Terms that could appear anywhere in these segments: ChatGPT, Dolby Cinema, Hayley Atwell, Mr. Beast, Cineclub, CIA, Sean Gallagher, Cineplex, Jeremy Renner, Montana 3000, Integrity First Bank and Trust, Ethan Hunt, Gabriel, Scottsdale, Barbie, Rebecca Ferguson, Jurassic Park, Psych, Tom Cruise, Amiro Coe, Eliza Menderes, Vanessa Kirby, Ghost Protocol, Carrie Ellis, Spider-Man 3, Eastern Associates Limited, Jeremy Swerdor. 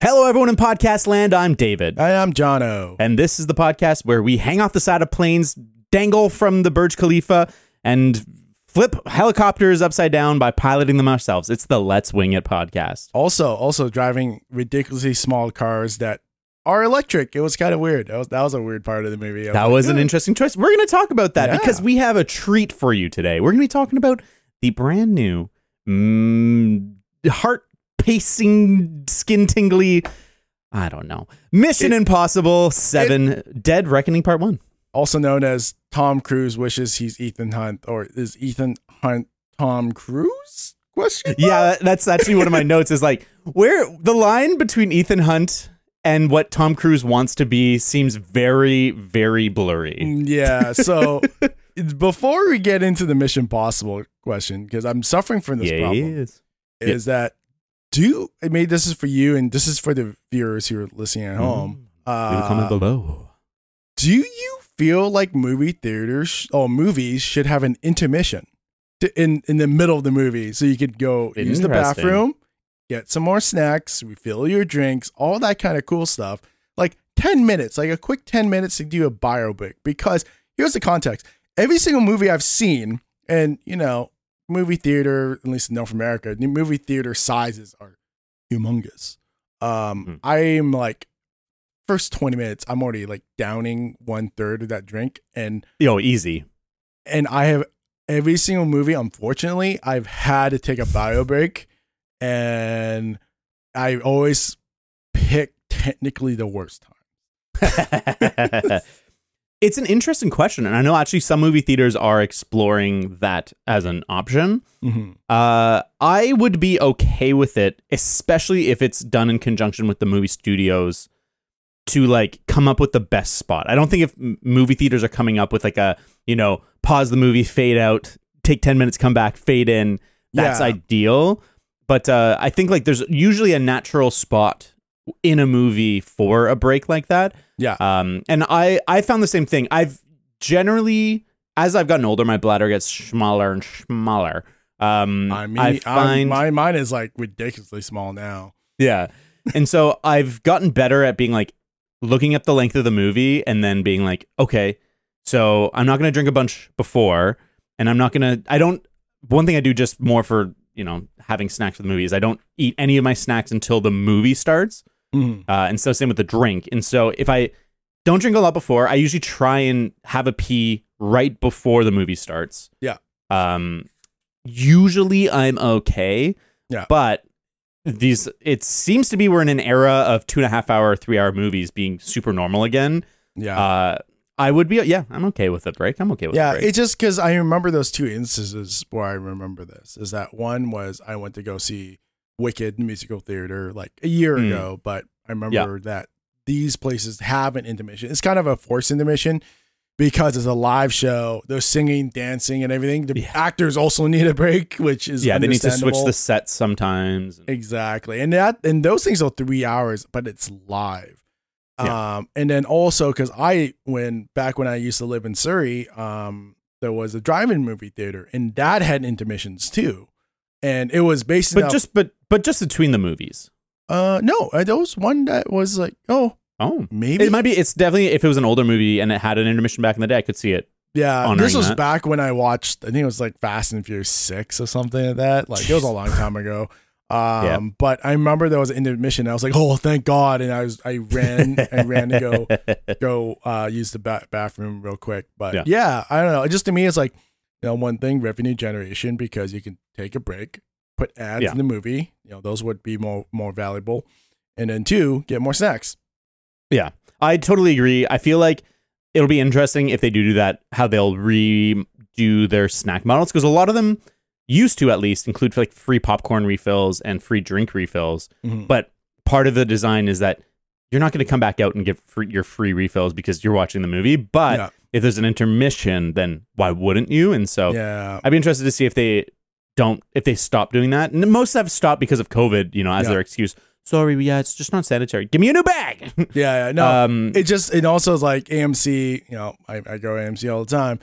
Hello, everyone in podcast land. I'm David. And I'm Jono. And this is the podcast where we hang off the side of planes, dangle from the Burj Khalifa, and flip helicopters upside down by piloting them ourselves. It's the Let's Wing It podcast. Also driving ridiculously small cars that are electric. It was kind of weird. That was a weird part of the movie. That was an interesting choice. We're going to talk about that because we have a treat for you today. We're going to be talking about the brand new heart-pacing, skin tingly, I don't know, Mission Impossible 7 Dead Reckoning Part 1, also known as Tom Cruise wishes he's Ethan Hunt, or is Ethan Hunt Tom Cruise? Question mark? Yeah, that's actually one of my notes, is like, where the line between Ethan Hunt and what Tom Cruise wants to be seems very, very blurry. Yeah, so before we get into the Mission Impossible question, because I'm suffering from this problem, is that this is for you, and this is for the viewers who are listening at home. Leave a comment below. Do you feel like movie theaters or movies should have an intermission in the middle of the movie, so you could go use the bathroom, get some more snacks, refill your drinks, all that kind of cool stuff? Like 10 minutes, like a quick 10 minutes to do a biopic. Because here's the context: every single movie I've seen, and movie theater, at least in North America, movie theater sizes are humongous. I'm like, first 20 minutes, I'm already like downing 1/3 of that drink. And easy. And I have every single movie, unfortunately, I've had to take a bio break. And I always pick technically the worst time. It's an interesting question, and I know actually some movie theaters are exploring that as an option. Mm-hmm. I would be okay with it, especially if it's done in conjunction with the movie studios to like come up with the best spot. I don't think if movie theaters are coming up with like a, pause the movie, fade out, take 10 minutes, come back, fade in, that's ideal. But I think like there's usually a natural spot in a movie for a break like that. Yeah. And I found the same thing. I've generally, as I've gotten older, my bladder gets smaller and smaller. Mine is like ridiculously small now. Yeah. And so I've gotten better at being like looking up the length of the movie and then being like, okay, so I'm not going to drink a bunch before, and one thing I do just more for, having snacks for the movie is I don't eat any of my snacks until the movie starts. And so same with the drink. And so if I don't drink a lot before, I usually try and have a pee right before the movie starts. Yeah. Usually I'm okay. Yeah. But it seems to be we're in an era of 2.5 hour, 3 hour movies being super normal again. Yeah. I'm okay with a break. I'm okay with a break. Yeah, it's just because I remember those two instances where I remember this, is that one was I went to go see Wicked musical theater like a year ago, but I remember that these places have an intermission. It's kind of a forced intermission because it's a live show. They're singing, dancing, and everything. The actors also need a break, which is they need to switch the sets sometimes. Exactly, and those things are 3 hours, but it's live. Yeah. And then also because back when I used to live in Surrey, there was a drive-in movie theater, and that had intermissions too. And it was based on just between the movies. No, there was one that was like, maybe it might be. It's definitely, if it was an older movie and it had an intermission back in the day, I could see it. Yeah, this was back when I watched, I think it was like Fast and Furious 6 or something like that. Like it was a long time ago. But I remember there was an intermission. I was like, oh, thank God! And I ran to go use the bathroom real quick. But I don't know. It just, to me, it's like, one thing, revenue generation, because you can take a break, put ads in the movie. Those would be more valuable. And then two, get more snacks. Yeah, I totally agree. I feel like it'll be interesting if they do that, how they'll redo their snack models, because a lot of them used to at least include like free popcorn refills and free drink refills. Mm-hmm. But part of the design is that you're not going to come back out and get your free refills because you're watching the movie. But if there's an intermission, then why wouldn't you? And so I'd be interested to see if they stop doing that. And most have stopped because of COVID, as their excuse. Sorry, it's just not sanitary. Give me a new bag. It just, it also is like AMC, I go AMC all the time.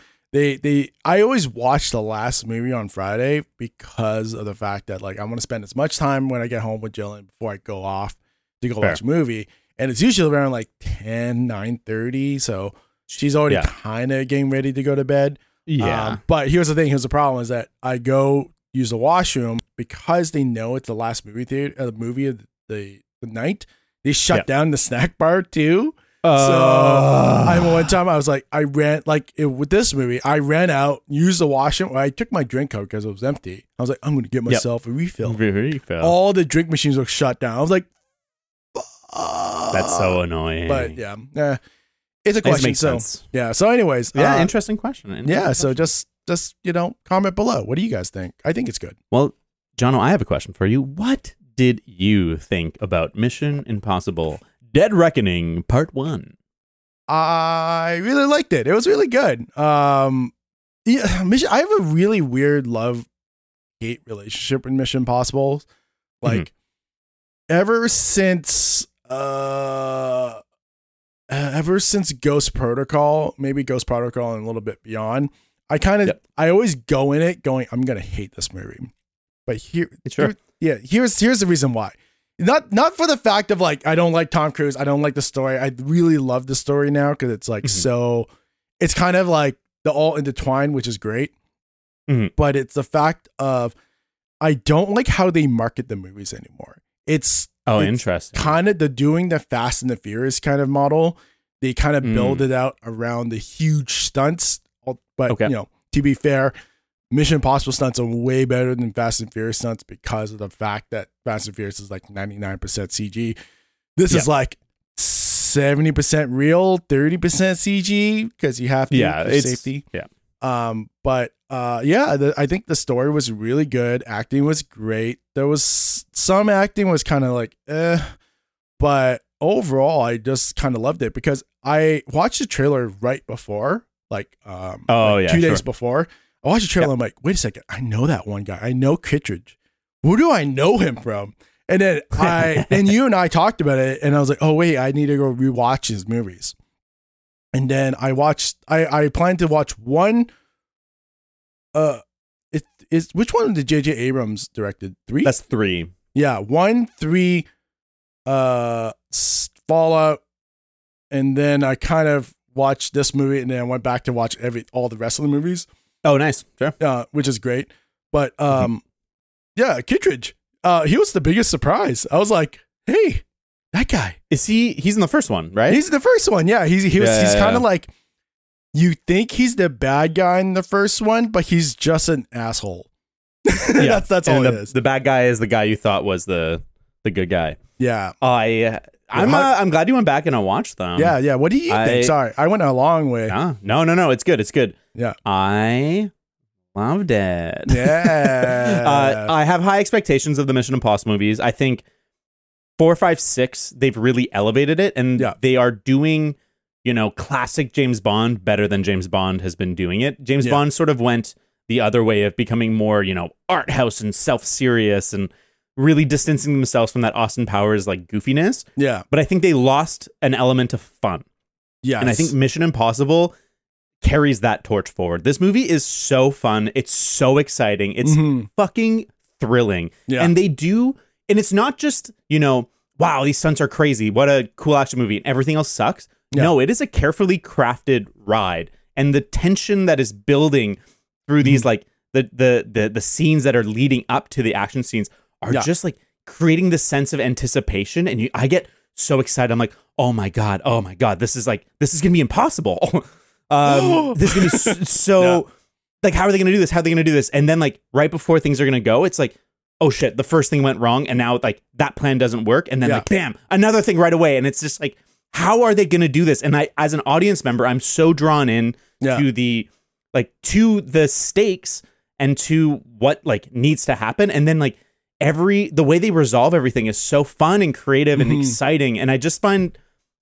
I always watch the last movie on Friday because of the fact that like, I want to spend as much time when I get home with Jillian before I go off to go watch a movie. And it's usually around like 10, 9:30. So she's already kind of getting ready to go to bed. Yeah. But here's the thing. Here's the problem is that I go use the washroom because they know it's the last movie theater, the movie of the night. They shut down the snack bar too. So I mean, one time I was like, I ran like it, with this movie, I ran out, used the washroom. Or I took my drink out because it was empty. I was like, I'm going to get myself a refill. All the drink machines were shut down. I was like, that's so annoying. But yeah, it's a question. Makes sense. Yeah. So anyways, interesting question. So just, you know, comment below. What do you guys think? I think it's good. Well, Jono, I have a question for you. What did you think about Mission Impossible Dead Reckoning Part 1? I really liked it. It was really good. Mission, I have a really weird love-hate relationship with Mission Impossible. Like, ever since Ghost Protocol, maybe Ghost Protocol and a little bit beyond, I kind of, I always go in it going, I'm going to hate this movie. But here's the reason why. Not for the fact of like, I don't like Tom Cruise. I don't like the story. I really love the story now because it's like so, it's kind of like the all intertwined, which is great. But it's the fact of I don't like how they market the movies anymore. It's interesting. Kind of the doing the Fast and the Furious kind of model. They kind of build it out around the huge stunts. But you know, to be fair, Mission Impossible stunts are way better than Fast and Furious stunts because of the fact that Fast and Furious is like 99% CG. This is like 70% real, 30% CG because you have to for safety. Yeah. I think the story was really good. Acting was great. There was some acting was kind of like, but overall, I just kind of loved it because I watched the trailer right before, like 2 days before. I watched the trailer. I'm like, wait a second. I know that one guy. I know Kittridge. Who do I know him from? And then you and I talked about it, and I was like, oh wait, I need to go rewatch his movies. And then I watched. I planned to watch one. Which one did J.J. Abrams directed? 3. That's 3. Yeah, 1, 3, Fallout, and then I kind of watched this movie, and then I went back to watch all the rest of the movies. Oh, nice. Sure. Which is great. But Kittridge, he was the biggest surprise. I was like, hey, that guy. He's in the first one, right? He's in the first one. Yeah. He's kind of like, you think he's the bad guy in the first one, but he's just an asshole. That's all it is. The bad guy is the guy you thought was the good guy. Yeah. I'm glad you went back and I watched them. Yeah. Yeah. What do you think? Sorry. I went a long way. No. It's good. It's good. Yeah. I loved it. Yeah. I have high expectations of the Mission Impossible movies. I think 4, 5, 6, they've really elevated it and they are doing, you know, classic James Bond better than James Bond has been doing it. James Bond sort of went the other way of becoming more, you know, art house and self-serious and really distancing themselves from that Austin Powers like goofiness. Yeah. But I think they lost an element of fun. Yeah. And I think Mission Impossible carries that torch forward. This movie is so fun. It's so exciting. It's fucking thrilling. Yeah. And they do. And it's not just, you know, wow, these stunts are crazy. What a cool action movie. And everything else sucks. Yeah. No, it is a carefully crafted ride. And the tension that is building through these, like the scenes that are leading up to the action scenes are just like creating this sense of anticipation. And I get so excited. I'm like, oh my God, this is going to be impossible. This is gonna be so like, how are they gonna do this? And then like right before things are gonna go, it's like, oh shit, the first thing went wrong, and now like that plan doesn't work, and then like bam, another thing right away, and it's just like, how are they gonna do this? And I, as an audience member, I'm so drawn in to the stakes and to what like needs to happen, and then like the way they resolve everything is so fun and creative and exciting, and I just find.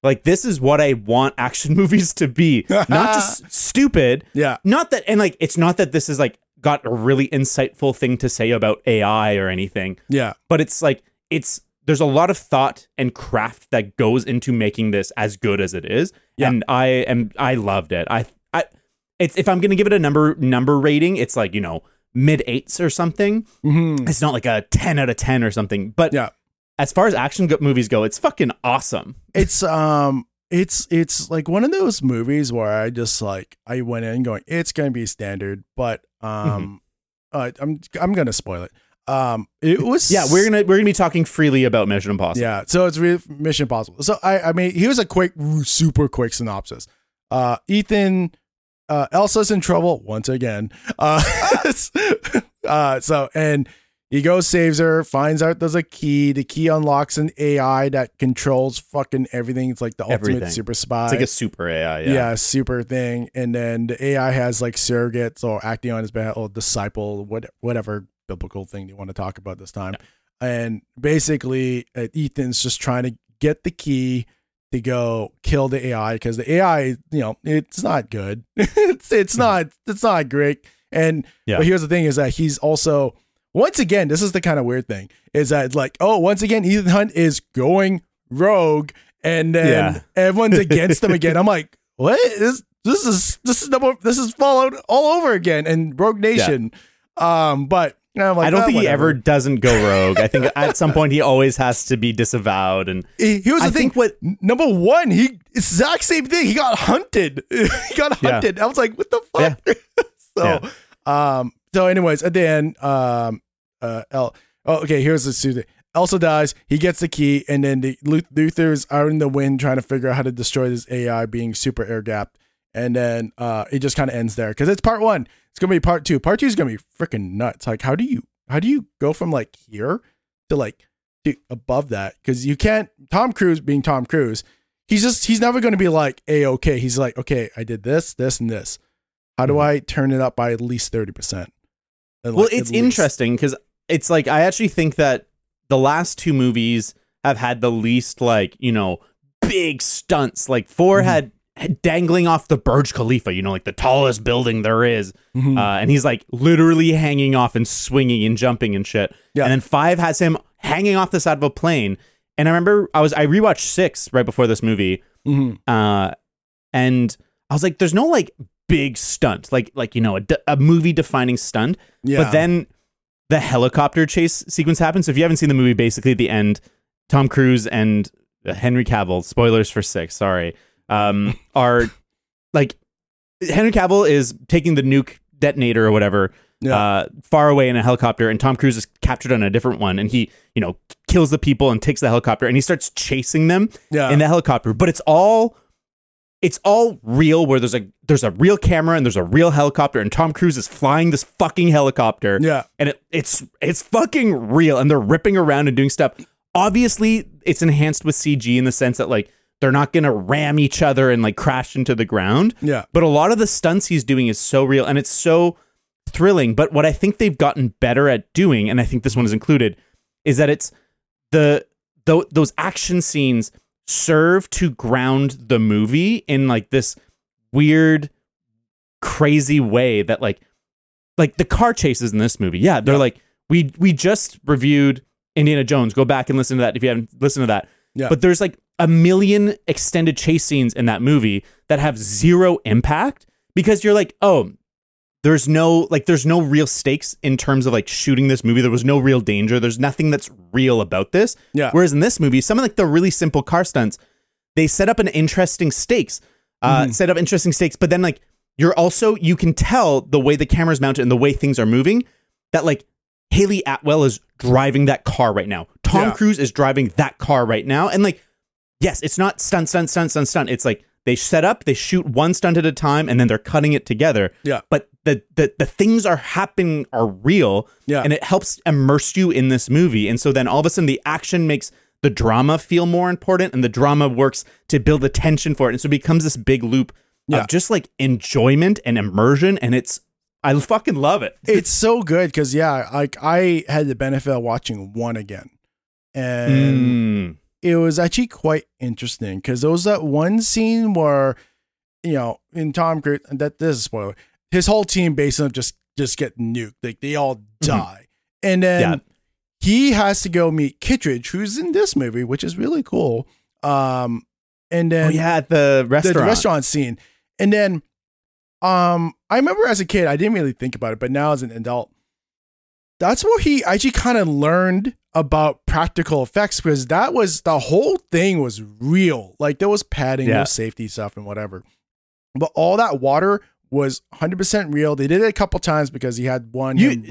Like, this is what I want action movies to be. Not just stupid. Yeah. Not that, and like, it's not that this is like got a really insightful thing to say about AI or anything. Yeah. But it's like, there's a lot of thought and craft that goes into making this as good as it is. Yeah. And I loved it. If I'm going to give it a number rating, it's like, you know, mid-8s or something. It's not like a 10 out of 10 or something, but as far as action movies go, it's fucking awesome. It's like one of those movies where I just like, I went in going, it's going to be standard, but I'm going to spoil it. It was we're gonna be talking freely about Mission Impossible. Yeah, so it's Mission Impossible. So I mean, here's a quick, super quick synopsis. Elsa's in trouble once again. And he goes, saves her, finds out there's a key. The key unlocks an AI that controls fucking everything. It's like the ultimate super spy. It's like a super AI. Yeah, super thing. And then the AI has like surrogates or acting on his behalf or disciple, whatever biblical thing you want to talk about this time. Yeah. And basically Ethan's just trying to get the key to go kill the AI, because the AI, you know, it's not good. it's not great. And but here's the thing, is that he's also, once again, this is the kind of weird thing, is that like, oh, once again, Ethan Hunt is going rogue, and then everyone's against him again. I'm like, what? This is Fallout all over again, and Rogue Nation. Yeah. But I'm like, I don't think he ever doesn't go rogue. I think at some point he always has to be disavowed. And here's the thing: number one, it's the exact same thing. He got hunted. I was like, what the fuck? Yeah. So anyways, at the end, here's the suit. Elsa dies. He gets the key, and then the Luther's out in the wind trying to figure out how to destroy this AI being super air gapped. And then it just kind of ends there, because it's part one. It's going to be part two. Part two is going to be freaking nuts. Like, how do you go from like here to like above that? Because you can't, Tom Cruise being Tom Cruise, he's never going to be like, A-okay. He's like, okay, I did this, this, and this. How do I turn it up by at least 30%? Well, like, it's interesting, because it's like, I actually think that the last two movies have had the least like, you know, big stunts. Like four had dangling off the Burj Khalifa, you know, like the tallest building there is. And he's like literally hanging off and swinging and jumping and shit. Yeah. And then five has him hanging off the side of a plane. And I remember I rewatched six right before this movie. And I was like, there's no like big stunt, like, you know, a movie defining stunt. Yeah. But then the helicopter chase sequence happens. So if you haven't seen the movie, basically at the end, Tom Cruise and Henry Cavill, spoilers for six, sorry, are like, Henry Cavill is taking the nuke detonator or whatever far away in a helicopter, and Tom Cruise is captured on a different one, and he, you know, kills the people and takes the helicopter, and he starts chasing them in the helicopter. But it's all real, where there's a real camera and there's a real helicopter, and Tom Cruise is flying this fucking helicopter, and it's fucking real, and they're ripping around and doing stuff. Obviously it's enhanced with CG in the sense that like, they're not going to ram each other and like crash into the ground. Yeah. But a lot of the stunts he's doing is so real, and it's so thrilling. But what I think they've gotten better at doing, and I think this one is included, is that it's those action scenes serve to ground the movie in like this weird, crazy way that like the car chases in this movie. Yeah. They're like, we just reviewed Indiana Jones. Go back and listen to that if you haven't listened to that. Yeah. But there's like a million extended chase scenes in that movie that have zero impact, because you're like, oh, there's no real stakes in terms of like shooting this movie. There was no real danger. There's nothing that's real about this. Yeah. Whereas in this movie, some of like the really simple car stunts, they set up interesting stakes, but then like, you can tell the way the camera's mounted and the way things are moving that like, Hayley Atwell is driving that car right now. Tom Cruise is driving that car right now. And like, yes, it's not stunt. It's like they set up, they shoot one stunt at a time, and then they're cutting it together. Yeah. But the things are happening are real. Yeah. And it helps immerse you in this movie. And so then all of a sudden the action makes the drama feel more important, and the drama works to build the tension for it. And so it becomes this big loop of just like enjoyment and immersion. And I fucking love it. It's so good, because like I had the benefit of watching one again. And it was actually quite interesting, because there was that one scene where, you know, in Tom Cruise, that this is a spoiler, his whole team basically just get nuked. Like they all die. And then he has to go meet Kittridge, who's in this movie, which is really cool. And then at the restaurant scene. And then I remember as a kid, I didn't really think about it, but now as an adult, that's where he actually kind of learned about practical effects, because that was, the whole thing was real. Like, there was padding, there was safety stuff and whatever. But all that water was 100% real. They did it a couple times because he had one. Wait,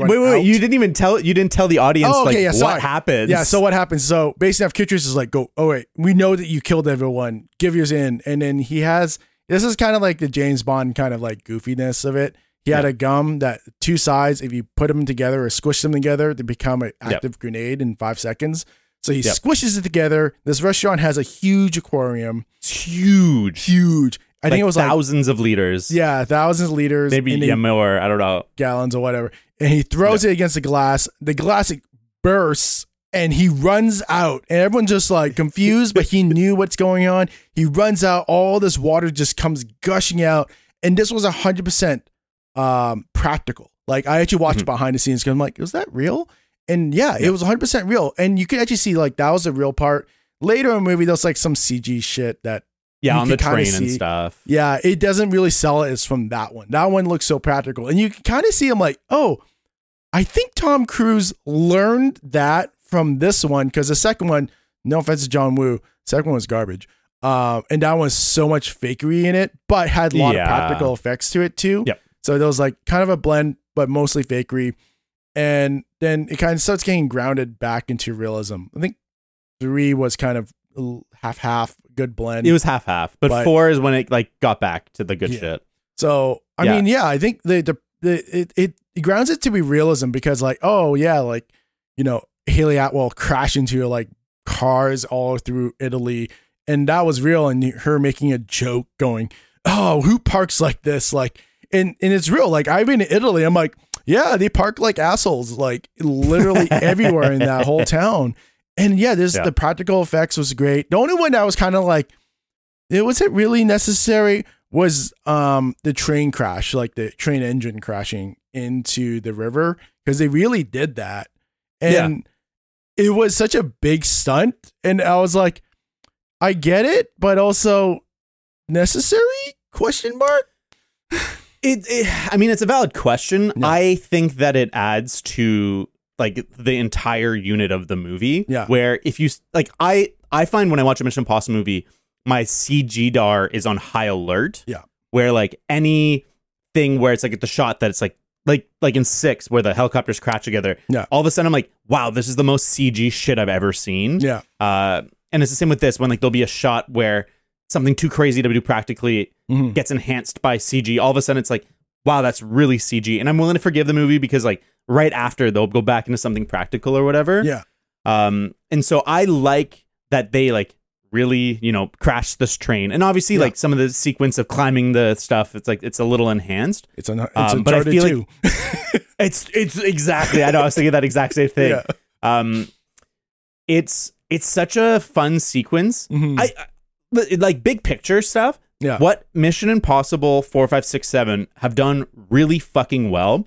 you didn't even tell, you didn't tell the audience what happens. Yeah, so what happens? So basically, Kittridge is like, go, oh wait, we know that you killed everyone. Give yours in. And then he has, this is kind of like the James Bond kind of like goofiness of it. He had a gum that two sides, if you put them together or squish them together, they become an active grenade in 5 seconds. So he squishes it together. This restaurant has a huge aquarium. It's huge. Huge. I think it was thousands of liters. Yeah, thousands of liters. Maybe more, I don't know. Gallons or whatever. And he throws it against the glass. The glass bursts and he runs out. And everyone's just like confused, but he knew what's going on. He runs out. All this water just comes gushing out. And this was 100% practical. Like, I actually watched behind the scenes because I'm like, was that real? And it was 100% real. And you could actually see, like, that was the real part. Later in the movie, there's like some CG shit that. Yeah, on the train and stuff. Yeah, it doesn't really sell it as from that one. That one looks so practical. And you can kind of see him like, oh, I think Tom Cruise learned that from this one, because the second one, no offense to John Woo, second one was garbage. And that one's so much fakery in it, but had a lot of practical effects to it too. Yep. So there was like kind of a blend, but mostly fakery. And then it kind of starts getting grounded back into realism. I think 3 was kind of half-half. Good blend. It was half-half, but 4 is when it like got back to the good shit. So I mean, I think it grounds it to be realism, because like, oh yeah, like, you know, Hayley Atwell crashed into like cars all through Italy, and that was real. And her making a joke going, oh, who parks like this? Like, and it's real. Like, I've been to Italy. I'm like, yeah, they park like assholes, like literally everywhere in that whole town. And the practical effects was great. The only one that was kind of like, it wasn't really necessary was the train crash, like the train engine crashing into the river, because they really did that. And it was such a big stunt. And I was like, I get it, but also necessary? Question mark? I mean, it's a valid question. No. I think that it adds to like the entire unit of the movie, where if you like, I find when I watch a Mission Impossible movie, my CG DAR is on high alert, where like anything where it's like at the shot that it's like in 6 where the helicopters crash together, all of a sudden I'm like, wow, this is the most CG shit I've ever seen. And it's the same with this, when like there'll be a shot where something too crazy to do practically gets enhanced by CG. All of a sudden it's like, wow, that's really CG. And I'm willing to forgive the movie because like right after they'll go back into something practical or whatever. Yeah. And so I like that they like really, you know, crashed this train. And obviously like some of the sequence of climbing the stuff, it's like, it's a little enhanced. It's but I feel like it's exactly, I know, I was thinking that exact same thing. Yeah. It's such a fun sequence. I like big picture stuff. Yeah. What Mission Impossible 4, 5, 6, 7 have done really fucking well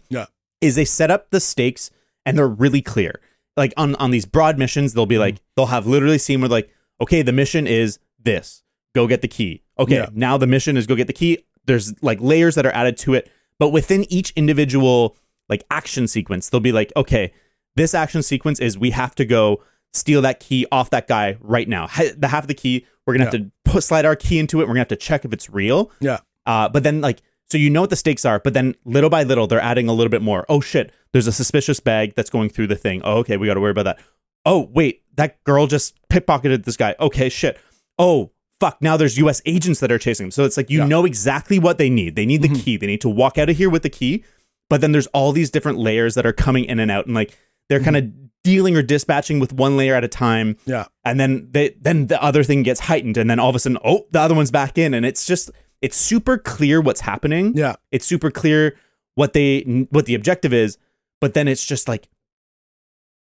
is they set up the stakes, and they're really clear. Like on these broad missions, they'll be like, they'll have literally scene where like, okay, the mission is this. Go get the key. Okay, now the mission is go get the key. There's like layers that are added to it. But within each individual like action sequence, they'll be like, okay, this action sequence is we have to go steal that key off that guy right now. The half of the key, we're going to have to slide our key into it. We're going to have to check if it's real. Yeah. But then like, so you know what the stakes are, but then little by little, they're adding a little bit more. Oh shit, there's a suspicious bag that's going through the thing. Oh, okay, we got to worry about that. Oh, wait, that girl just pickpocketed this guy. Okay, shit. Oh, fuck, now there's U.S. agents that are chasing them. So it's like, you know exactly what they need. They need the key. They need to walk out of here with the key. But then there's all these different layers that are coming in and out. And like, they're kind of dealing or dispatching with one layer at a time. Yeah. And then the other thing gets heightened. And then all of a sudden, oh, the other one's back in. And it's just, it's super clear what's happening. Yeah. It's super clear what the objective is, but then it's just like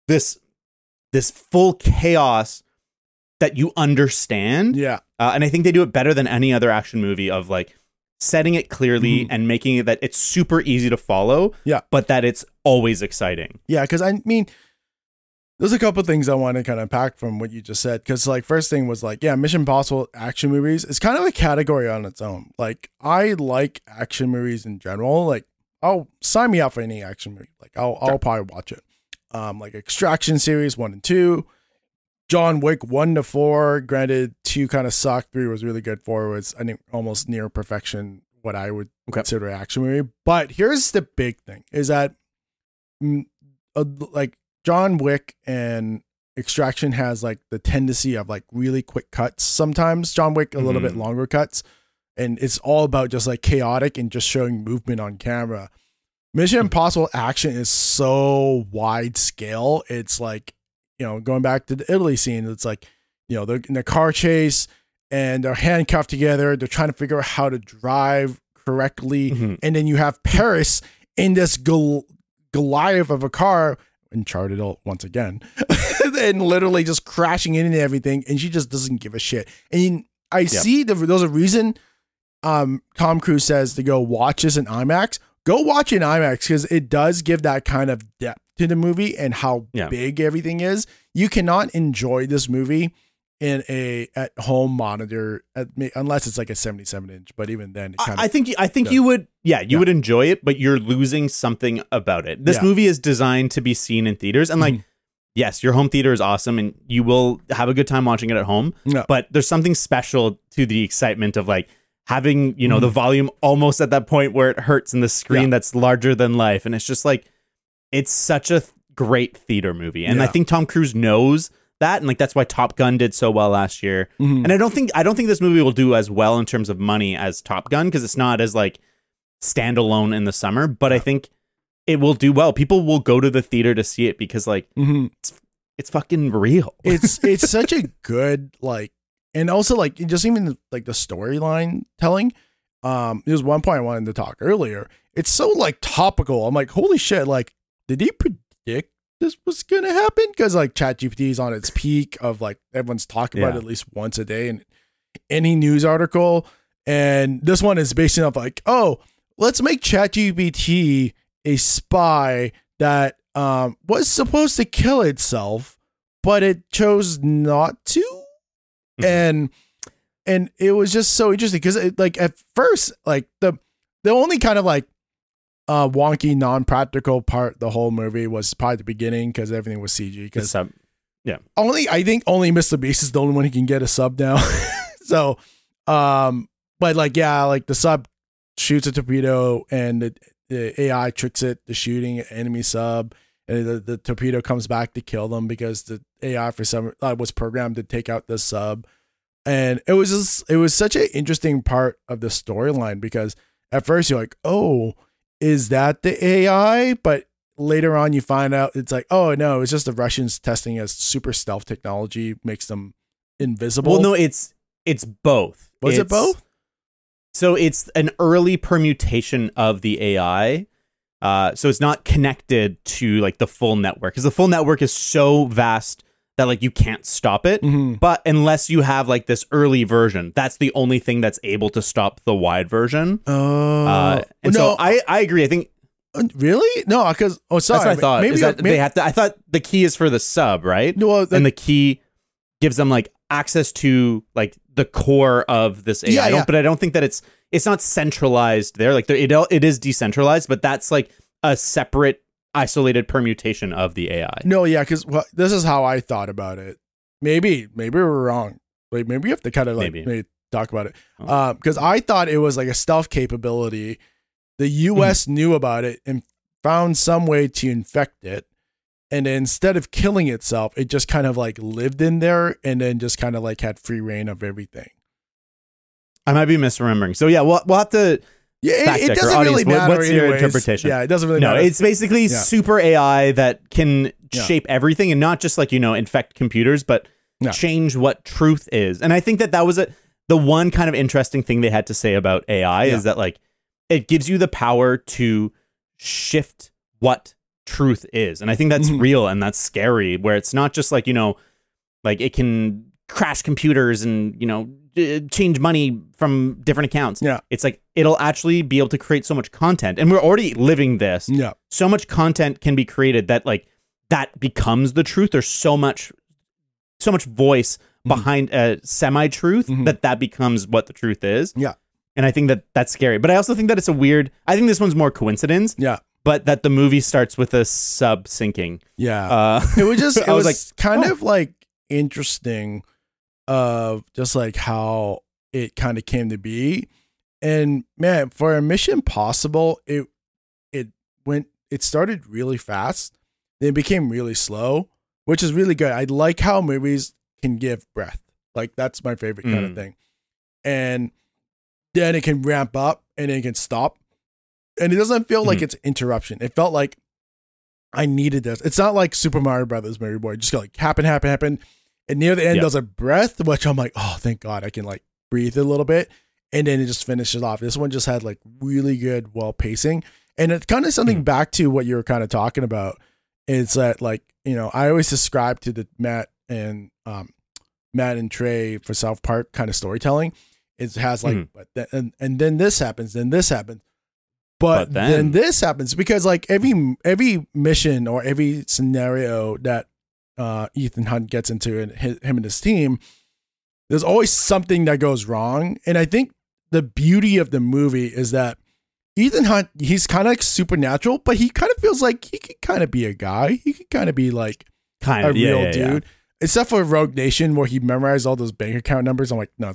this full chaos that you understand. Yeah. And I think they do it better than any other action movie of like setting it clearly and making it that it's super easy to follow. Yeah. But that it's always exciting. Yeah. Cause I mean, there's a couple of things I want to kind of unpack from what you just said. Because like first thing was like, yeah, Mission Impossible action movies is kind of a category on its own. Like I like action movies in general. Like I'll sign me up for any action movie. Like I'll probably watch it. like Extraction series 1 and 2, John Wick 1 to 4. Granted, 2 kind of sucked. 3 was really good. 4 was, I think, almost near perfection. What I would consider an action movie. But here's the big thing: is that like John Wick and Extraction has like the tendency of like really quick cuts. Sometimes John Wick a little bit longer cuts, and it's all about just like chaotic and just showing movement on camera. Mission Impossible action is so wide scale. It's like, you know, going back to the Italy scene, it's like, you know, they're in the car chase and they're handcuffed together. They're trying to figure out how to drive correctly. And then you have Paris in this Goliath of a car, Uncharted once again, and literally just crashing into everything. And she just doesn't give a shit. And I see there's a reason Tom Cruise says to go watch this in IMAX. Go watch in IMAX because it does give that kind of depth to the movie and how big everything is. You cannot enjoy this movie in a at-home monitor unless it's like a 77-inch. But even then, it kind I think you would would enjoy it, but you're losing something about it. This movie is designed to be seen in theaters, and like yes, your home theater is awesome, and you will have a good time watching it at home. But there's something special to the excitement of like having, you know, the volume almost at that point where it hurts in the screen that's larger than life. And it's just like, it's such a great theater movie. And I think Tom Cruise knows that. And like, that's why Top Gun did so well last year. And I don't think this movie will do as well in terms of money as Top Gun, because it's not as like standalone in the summer, but I think it will do well. People will go to the theater to see it because like, it's fucking real. It's such a good, like, and also, like, just even like the storyline telling. There's one point I wanted to talk earlier. It's so like topical. I'm like, holy shit! Like, did he predict this was gonna happen? Because like ChatGPT is on its peak of like everyone's talking about it at least once a day in any news article. And this one is based off like, oh, let's make ChatGPT a spy that was supposed to kill itself, but it chose not to. And it was just so interesting because like at first, like the only kind of like wonky, non-practical part the whole movie was probably the beginning because everything was CG. Because only Mr. Beast is the only one who can get a sub now. So, but like like the sub shoots a torpedo and the AI tricks it to shooting an enemy sub. And the torpedo comes back to kill them because the AI for some was programmed to take out the sub. And it was such an interesting part of the storyline because at first you're like, oh, is that the AI? But later on you find out it's like, oh no, it's just the Russians testing as super stealth technology makes them invisible. Well, no, it's both. Was it both? So it's an early permutation of the AI. So it's not connected to like the full network because the full network is so vast that like you can't stop it. But unless you have like this early version, that's the only thing that's able to stop the wide version. So I agree. I think really no because that's what I thought. Maybe, they have to. I thought the key is for the sub, right? No, and the key gives them like access to like the core of this AI. But I don't think that it's not centralized there. Like it is decentralized, but that's like a separate isolated permutation of the AI. No. Yeah. Cause this is how I thought about it. Maybe we're wrong. Like maybe you have to kind of like maybe talk about it. Cause I thought it was like a stealth capability. The US knew about it and found some way to infect it. And then instead of killing itself, it just kind of like lived in there and then just kind of like had free reign of everything. I might be misremembering. So yeah, we'll have to. Yeah, it doesn't really matter. What's your interpretation? Yeah, it doesn't really matter. No, it's basically super AI that can shape everything and not just like, you know, infect computers, but change what truth is. And I think that was the one kind of interesting thing they had to say about AI is that like it gives you the power to shift what truth is. And I think that's real and that's scary, where it's not just like, you know, like it can crash computers and, you know, change money from different accounts. Yeah. It's like it'll actually be able to create so much content. And we're already living this. Yeah. So much content can be created that like that becomes the truth. There's so much voice behind a semi-truth that becomes what the truth is. Yeah. And I think that's scary. But I also think that it's I think this one's more coincidence. Yeah. but that the movie starts with a sub syncing. Yeah. It was just, it was kind of interesting of just like how it kind of came to be. And man, for a Mission Impossible, it started really fast. Then it became really slow, which is really good. I like how movies can give breath. Like that's my favorite kind of thing. And then it can ramp up and it can stop. And it doesn't feel like it's interruption. It felt like I needed this. It's not like Super Mario Brothers movie where it just go like happen. And near the end, there's a breath, which I'm like, oh, thank God I can like breathe a little bit. And then it just finishes off. This one just had like really good, well pacing. And it's kind of something back to what you were kind of talking about. It's that like, you know, I always subscribe to the Matt and Trey for South Park kind of storytelling. It has like, and then this happens, then this happens. But then this happens, because like every mission or every scenario that Ethan Hunt gets into and him and his team, there's always something that goes wrong. And I think the beauty of the movie is that Ethan Hunt, he's kind of like supernatural, but he kind of feels like he could kind of be a guy. He could kind of be like a real dude. Yeah. Except for Rogue Nation, where he memorized all those bank account numbers. I'm like, no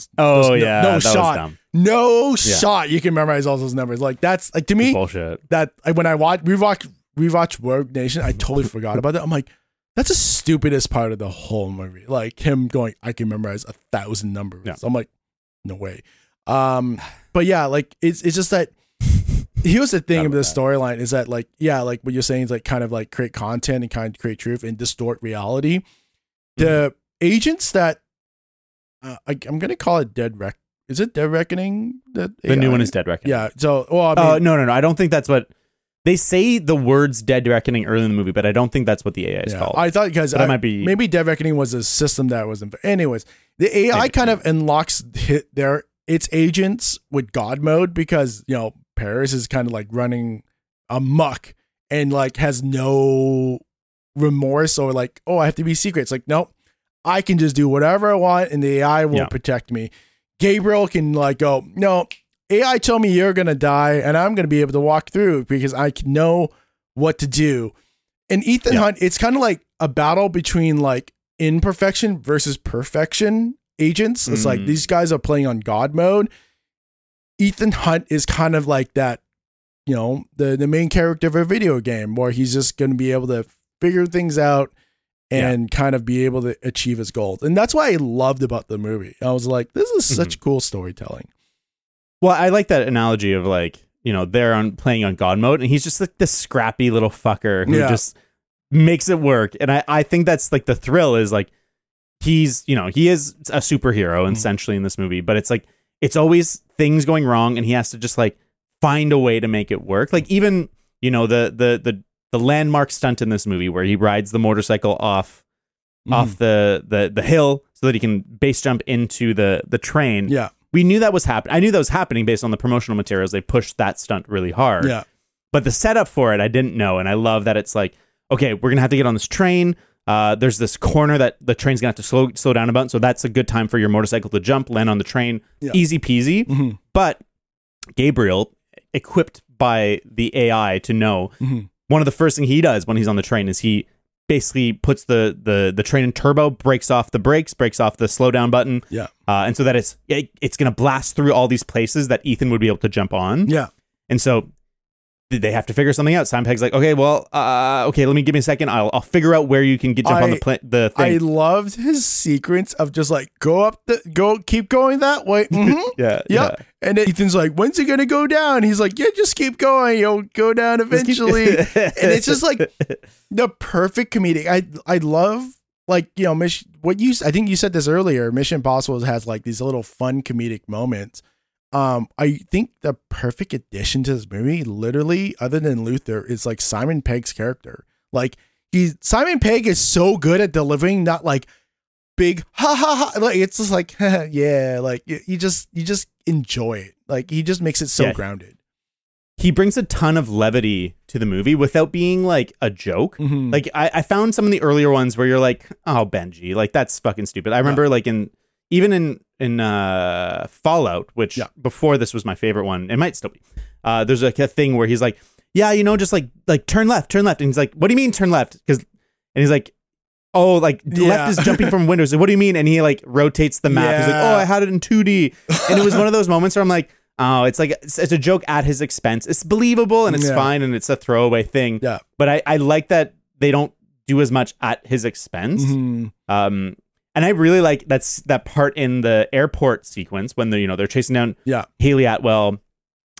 shot you can memorize all those numbers. Like that's like, to me, bullshit. That when I rewatch Rogue Nation, I totally forgot about that. I'm like, that's the stupidest part of the whole movie. Like him going, I can memorize 1,000 numbers. Yeah. I'm like, no way. But yeah, like it's just that. Here's the thing of this storyline is that like, yeah, like what you're saying is like kind of like create content and kind of create truth and distort reality. The agents that I'm gonna call it Dead Reckoning. Is it Dead Reckoning? The new one is Dead Reckoning. Yeah. So, no. I don't think that's what they say. The words Dead Reckoning early in the movie, but I don't think that's what the AI is called. I thought because I might be maybe Dead Reckoning was a system that wasn't. Anyways, the AI kind of unlocks its agents with God mode because you know Paris is kind of like running amok and like has no remorse or like, oh, I have to be secret. It's like, nope, I can just do whatever I want and the AI will protect me. Gabriel can like go, no, AI told me you're gonna die and I'm gonna be able to walk through because I know what to do. And Ethan Hunt, it's kind of like a battle between like imperfection versus perfection agents. It's like these guys are playing on God mode. Ethan Hunt is kind of like that, you know, the main character of a video game where he's just gonna be able to figure things out and kind of be able to achieve his goals. And that's what I loved about the movie. I was like, this is such cool storytelling. Well, I like that analogy of like, you know, they're playing on God mode and he's just like this scrappy little fucker who just makes it work. And I think that's like the thrill is like, he's, you know, he is a superhero essentially in this movie, but it's like, it's always things going wrong and he has to just like find a way to make it work. Like even, you know, the landmark stunt in this movie where he rides the motorcycle off the hill so that he can base jump into the train. Yeah. We knew that was happening. I knew that was happening based on the promotional materials. They pushed that stunt really hard. Yeah. But the setup for it, I didn't know. And I love that it's like, okay, we're going to have to get on this train. There's this corner that the train's going to have to slow down about. So that's a good time for your motorcycle to jump, land on the train. Yeah. Easy peasy. Mm-hmm. But Gabriel, equipped by the AI to know... Mm-hmm. One of the first things he does when he's on the train is he basically puts the train in turbo, breaks off the brakes, breaks off the slowdown button. Yeah. And so that it's going to blast through all these places that Ethan would be able to jump on. Yeah. And so they have to figure something out. Simon Pegg's like, okay, well, let me give me a second. I'll figure out where you can jump on the thing. I loved his sequence of just like, keep going that way. Mm-hmm. Yeah. And then Ethan's like, when's it going to go down? He's like, yeah, just keep going. You'll go down eventually. And it's just like the perfect comedic. I love like, you know, I think you said this earlier, Mission Impossible has like these little fun comedic moments. I think the perfect addition to this movie, literally, other than Luther, is like Simon Pegg's character. Like Simon Pegg is so good at delivering, not like big ha ha ha. Like it's just like yeah, like you just enjoy it. Like he just makes it so grounded. He brings a ton of levity to the movie without being like a joke. Mm-hmm. Like I found some of the earlier ones where you're like, oh Benji, like that's fucking stupid. I remember like in Fallout, which before this was my favorite one, it might still be, there's like a thing where he's like, yeah, you know, just like turn left. And he's like, what do you mean turn left? And he's like, oh, like left is jumping from windows. What do you mean? And he like rotates the map. Yeah. He's like, oh, I had it in 2D. And it was one of those moments where I'm like, oh, it's like, it's a joke at his expense. It's believable and it's fine. And it's a throwaway thing. Yeah. But I like that they don't do as much at his expense. Mm-hmm. And I really like that part in the airport sequence when they're, you know, they're chasing down Hayley Atwell,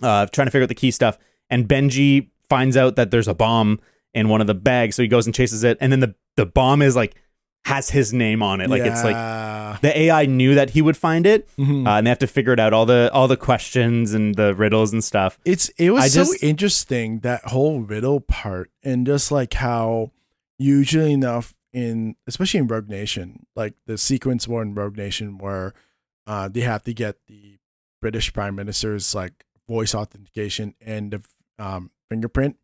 trying to figure out the key stuff. And Benji finds out that there's a bomb in one of the bags. So he goes and chases it. And then the bomb is like, has his name on it. Like it's like the AI knew that he would find it, and they have to figure it out. All the questions and the riddles and stuff. It was so interesting, that whole riddle part, and just like how usually enough especially in Rogue Nation, like the sequence war in Rogue Nation where they have to get the British Prime Minister's like voice authentication and the fingerprint,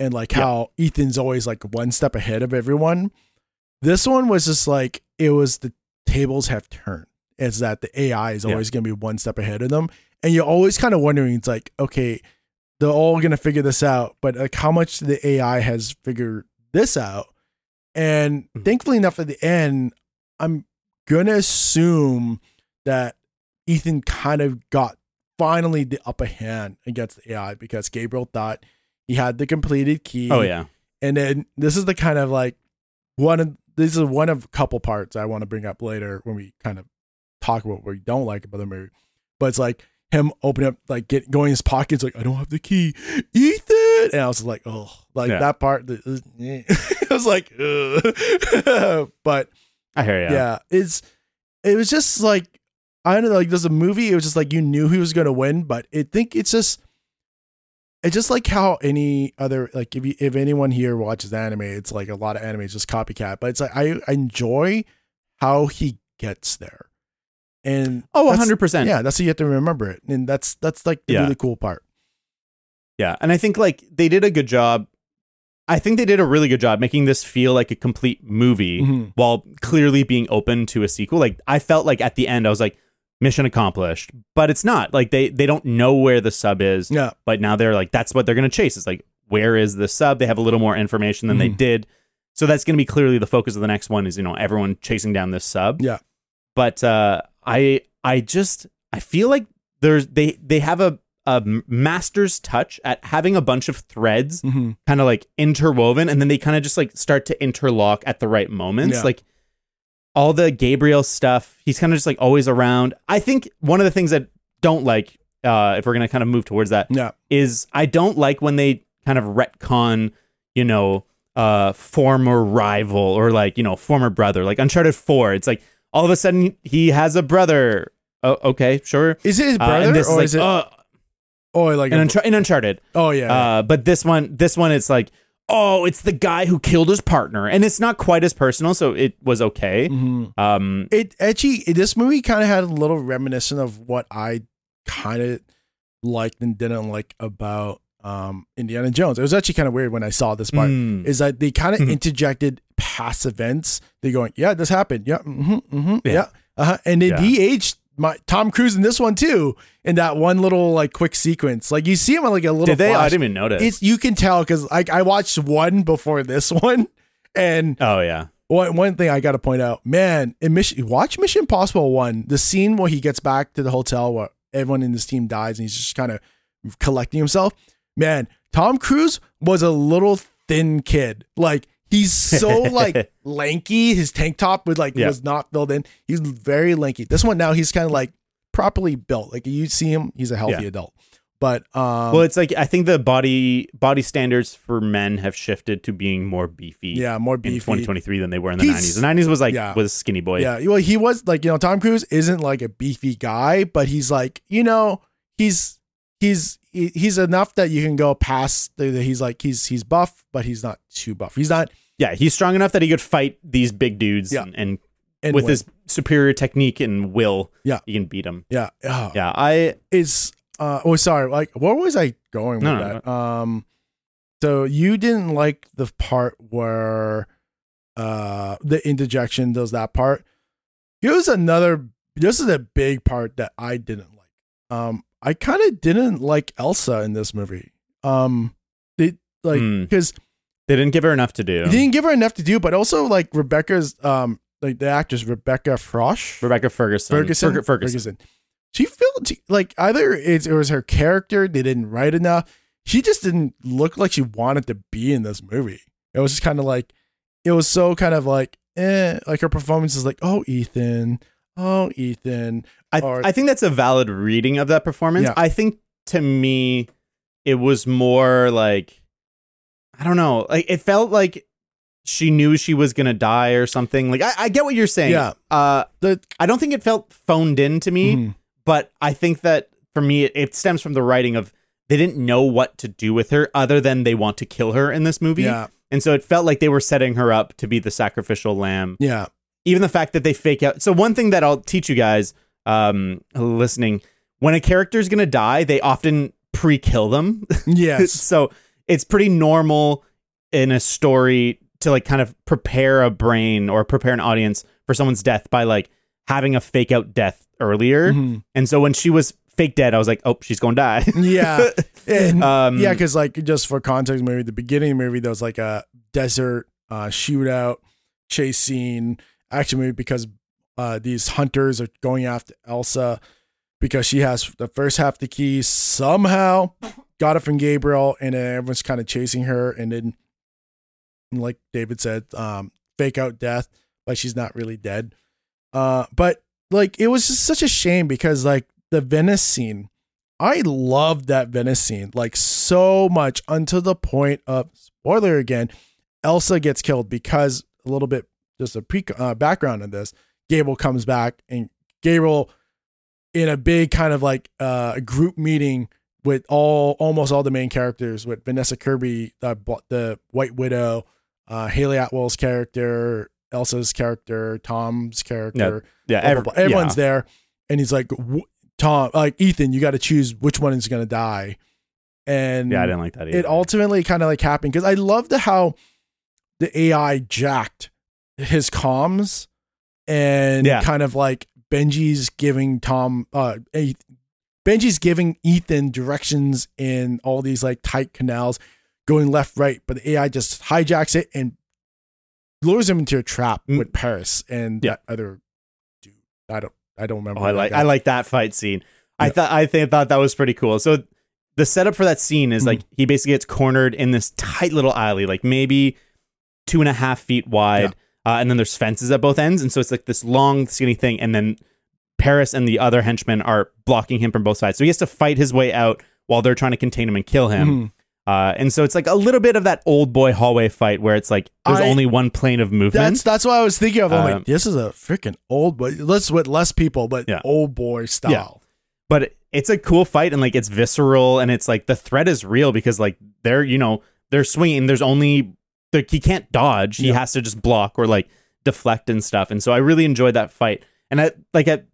and like how Ethan's always like one step ahead of everyone. This one was just like, it was the tables have turned. It's that the AI is always going to be one step ahead of them. And you're always kind of wondering, it's like, okay, they're all going to figure this out, but like how much the AI has figured this out. And thankfully enough at the end, I'm going to assume that Ethan kind of got finally the upper hand against the AI, because Gabriel thought he had the completed key. Oh yeah. And then this is the kind of like, one of a couple parts I want to bring up later when we kind of talk about what we don't like about the movie. But it's like him opening up, like going in his pockets, like, I don't have the key, Ethan. And I was like, oh, like that part. I was like, ugh. But I hear you. Yeah, it was just like, I don't know, like there's a movie. It was just like you knew he was gonna win, but I think it's just like how any other, like if anyone here watches anime, it's like a lot of anime is just copycat, but it's like, I enjoy how he gets there. And 100%. Yeah. That's how you have to remember it. And that's like the really cool part. Yeah. And I think like they did a good job. I think they did a really good job making this feel like a complete movie while clearly being open to a sequel. Like I felt like at the end, I was like, mission accomplished, but it's not like they don't know where the sub is, but now they're like, that's what they're going to chase. It's like, where is the sub? They have a little more information than they did. So that's going to be clearly the focus of the next one is, you know, everyone chasing down this sub. Yeah. But, I feel like they have a master's touch at having a bunch of threads kind of like interwoven. And then they kind of just like start to interlock at the right moments. Yeah. Like, all the Gabriel stuff, he's kind of just like always around. I think one of the things I don't like, if we're going to kind of move towards that, is I don't like when they kind of retcon, you know, former rival or like, you know, former brother, like Uncharted 4. It's like all of a sudden he has a brother. Oh, okay, sure. Is it his brother or like, is it? In Uncharted. Oh yeah. But this one, it's like, oh, it's the guy who killed his partner, and it's not quite as personal, so it was okay. It actually, this movie kind of had a little reminiscent of what I kind of liked and didn't like about Indiana Jones. It was actually kind of weird when I saw this part. Is that they kind of interjected past events. They're going, yeah, this happened, and then he aged Tom Cruise in this one too, in that one little like quick sequence, like you see him in like a little flash. I didn't even notice. You can tell because I watched one before this one, and one thing I got to point out, man, watch Mission Impossible 1, the scene where he gets back to the hotel where everyone in his team dies and he's just kind of collecting himself. Man, Tom Cruise was a little thin kid, like he's so like lanky. His tank top would like was not filled in. He's very lanky. This one now he's kind of like properly built. Like you see him, he's a healthy adult. But well, it's like I think the body standards for men have shifted to being more beefy. Yeah, more beefy in 2023 than they were in the '90s. The '90s was like was skinny boy. Yeah, well, he was like, you know, Tom Cruise isn't like a beefy guy, but he's like, you know, he's enough that you can go past. He's like he's buff, but he's not too buff. He's not. Yeah, he's strong enough that he could fight these big dudes and with win. His superior technique and will, he can beat them. Yeah. Oh. Yeah, where was I going with that? So you didn't like the part where the interjection does that part. This is a big part that I didn't like. I kind of didn't like Elsa in this movie. like, because they didn't give her enough to do. They didn't give her enough to do, but also like Rebecca's, like the actress Rebecca Frosh, Rebecca Ferguson. She felt like either it was her character, they didn't write enough. She just didn't look like she wanted to be in this movie. It was just kind of like, it was so kind of like, eh, like her performance is like, oh Ethan. I think that's a valid reading of that performance. Yeah. I think to me, it was more like, I don't know, like it felt like she knew she was gonna die or something. Like I get what you're saying. Yeah. I don't think it felt phoned in to me, but I think that for me it stems from the writing of they didn't know what to do with her other than they want to kill her in this movie. Yeah. And so it felt like they were setting her up to be the sacrificial lamb. Yeah. Even the fact that they fake out. So one thing that I'll teach you guys listening, when a character is going to die, they often pre-kill them. Yes. So it's pretty normal in a story to like kind of prepare a brain or prepare an audience for someone's death by like having a fake out death earlier. Mm-hmm. And so when she was fake dead, I was like, oh, she's going to die. Yeah. Yeah. Because like just for context, maybe the beginning of the movie, there was like a desert shootout chase scene. Action movie because these hunters are going after Ilsa because she has the first half of the key, somehow got it from Gabriel, and then everyone's kind of chasing her. And then, like David said, fake out death, like she's not really dead. But like it was just such a shame because like the Venice scene, I loved that Venice scene like so much until the point of spoiler again, Ilsa gets killed because a little bit. Just a background in this, Gabriel comes back and Gabriel in a big kind of like group meeting with almost all the main characters with Vanessa Kirby, the White Widow, Hayley Atwell's character, Elsa's character, Tom's character. Yeah. Everyone's there. And he's like, Ethan, you got to choose which one is going to die. And yeah, I didn't like that either. It ultimately kind of like happened because I loved how the AI jacked his comms and kind of like Benji's giving Ethan directions in all these like tight canals going left, right. But the AI just hijacks it and lures him into a trap with Paris and that other dude. I don't remember. Oh, I like that fight scene. Yeah. I thought that was pretty cool. So the setup for that scene is like, he basically gets cornered in this tight little alley, like maybe 2.5 feet wide. Yeah. And then there's fences at both ends. And so it's like this long, skinny thing. And then Paris and the other henchmen are blocking him from both sides. So he has to fight his way out while they're trying to contain him and kill him. And so it's like a little bit of that old boy hallway fight where it's like there's only one plane of movement. That's what I was thinking of. I'm like, this is a freaking old boy. Let's with less people, but old boy style. Yeah. But it's a cool fight and like it's visceral and it's like the threat is real because like they're swinging. There's only... Like he can't dodge. He has to just block or like deflect and stuff. And so I really enjoyed that fight. And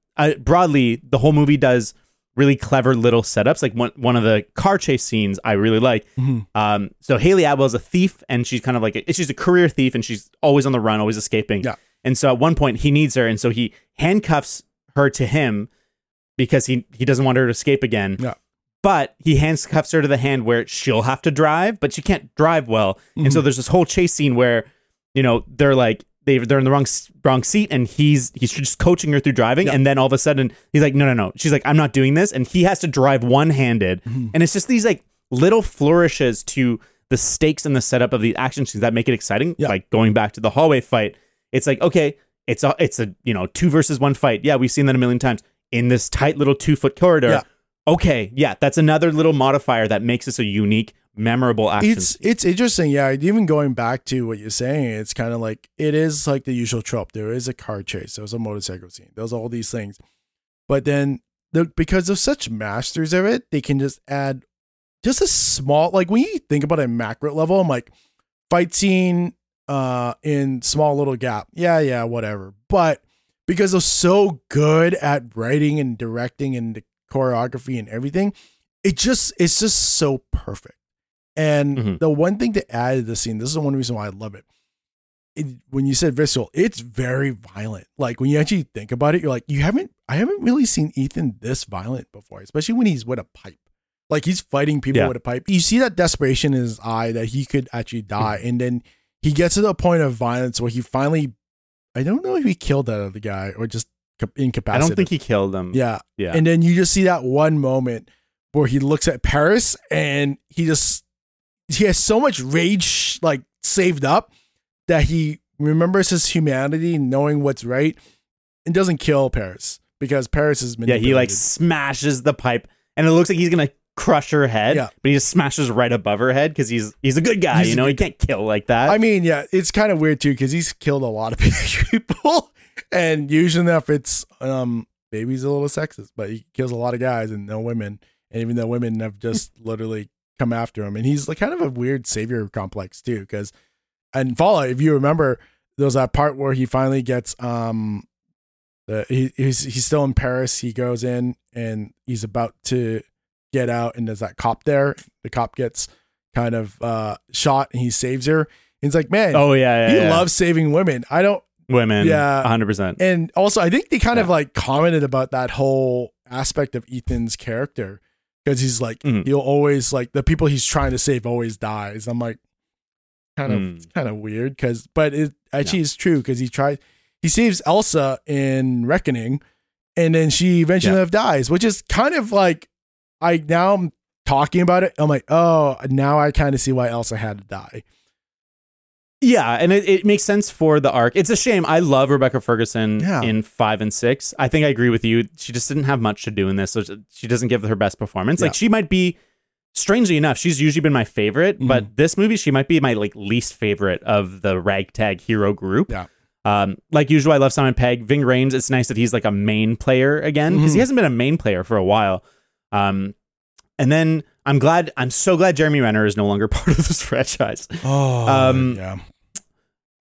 I broadly, the whole movie does really clever little setups. Like one of the car chase scenes I really like. Mm-hmm. So Hayley Atwell's a thief and she's kind of like, she's a career thief and she's always on the run, always escaping. Yeah. And so at one point he needs her. And so he handcuffs her to him because he doesn't want her to escape again. Yeah. But he handcuffs her to the hand where she'll have to drive, but she can't drive well. Mm-hmm. And so there's this whole chase scene where, they're like, they're in the wrong seat and he's just coaching her through driving. Yeah. And then all of a sudden he's like, no. She's like, I'm not doing this. And he has to drive one-handed. Mm-hmm. And it's just these like little flourishes to the stakes and the setup of the action scenes that make it exciting. Yeah. Like going back to the hallway fight, it's like, okay, it's a 2 versus 1 fight. Yeah. We've seen that a million times in this tight little 2-foot corridor. Yeah. Okay, yeah, that's another little modifier that makes this a unique, memorable action. It's interesting, yeah. Even going back to what you're saying, it's kind of like, it is like the usual trope. There is a car chase. There was a motorcycle scene. There's all these things. But then, because of such masters of it, they can just add just a small, like when you think about a macro level, I'm like, fight scene in small little gap. Yeah, whatever. But because they're so good at writing and directing and choreography and everything, it's just so perfect. And the one thing to add to the scene, this is the one reason why I love it, when you said visceral, it's very violent. Like when you actually think about it, you're like, I haven't really seen Ethan this violent before, especially when he's with a pipe. Like, he's fighting people with a pipe. You see that desperation in his eye that he could actually die. And then he gets to the point of violence where he finally, I don't know if he killed that other guy or just incapacitated. I don't think he killed him. Yeah. And then you just see that one moment where he looks at Paris and he has so much rage, like, saved up that he remembers his humanity, knowing what's right, and doesn't kill Paris because Paris is manipulated. Yeah, he like smashes the pipe and it looks like he's going to crush her head, but he just smashes right above her head because he's a good guy, he can't kill like that. I mean, yeah, it's kind of weird too because he's killed a lot of people and usually enough it's, maybe he's a little sexist, but he kills a lot of guys and no women. And even though women have just literally come after him, and he's like kind of a weird savior complex too, because and Fallout, if you remember, there was that part where he finally gets he's still in Paris. He goes in and he's about to get out, and there's that cop there. The cop gets kind of shot, and he saves her. And he's like, man, he loves saving women. Yeah, 100%. And also, I think they kind of like commented about that whole aspect of Ethan's character, because he's like he'll always like the people he's trying to save always dies. I'm like, kind of weird but it actually is true because he saves Ilsa in Reckoning, and then she eventually dies, which is kind of like now I'm talking about it. I'm like, oh, now I kind of see why Ilsa had to die. Yeah, and it makes sense for the arc. It's a shame. I love Rebecca Ferguson in 5 and 6. I think I agree with you. She just didn't have much to do in this, so she doesn't give her best performance. Like, she might be, strangely enough, she's usually been my favorite, but this movie, she might be my like least favorite of the ragtag hero group. Yeah. Like usual, I love Simon Pegg. Ving Rhames, it's nice that he's like a main player again, because he hasn't been a main player for a while. And then I'm so glad Jeremy Renner is no longer part of this franchise. Oh, yeah.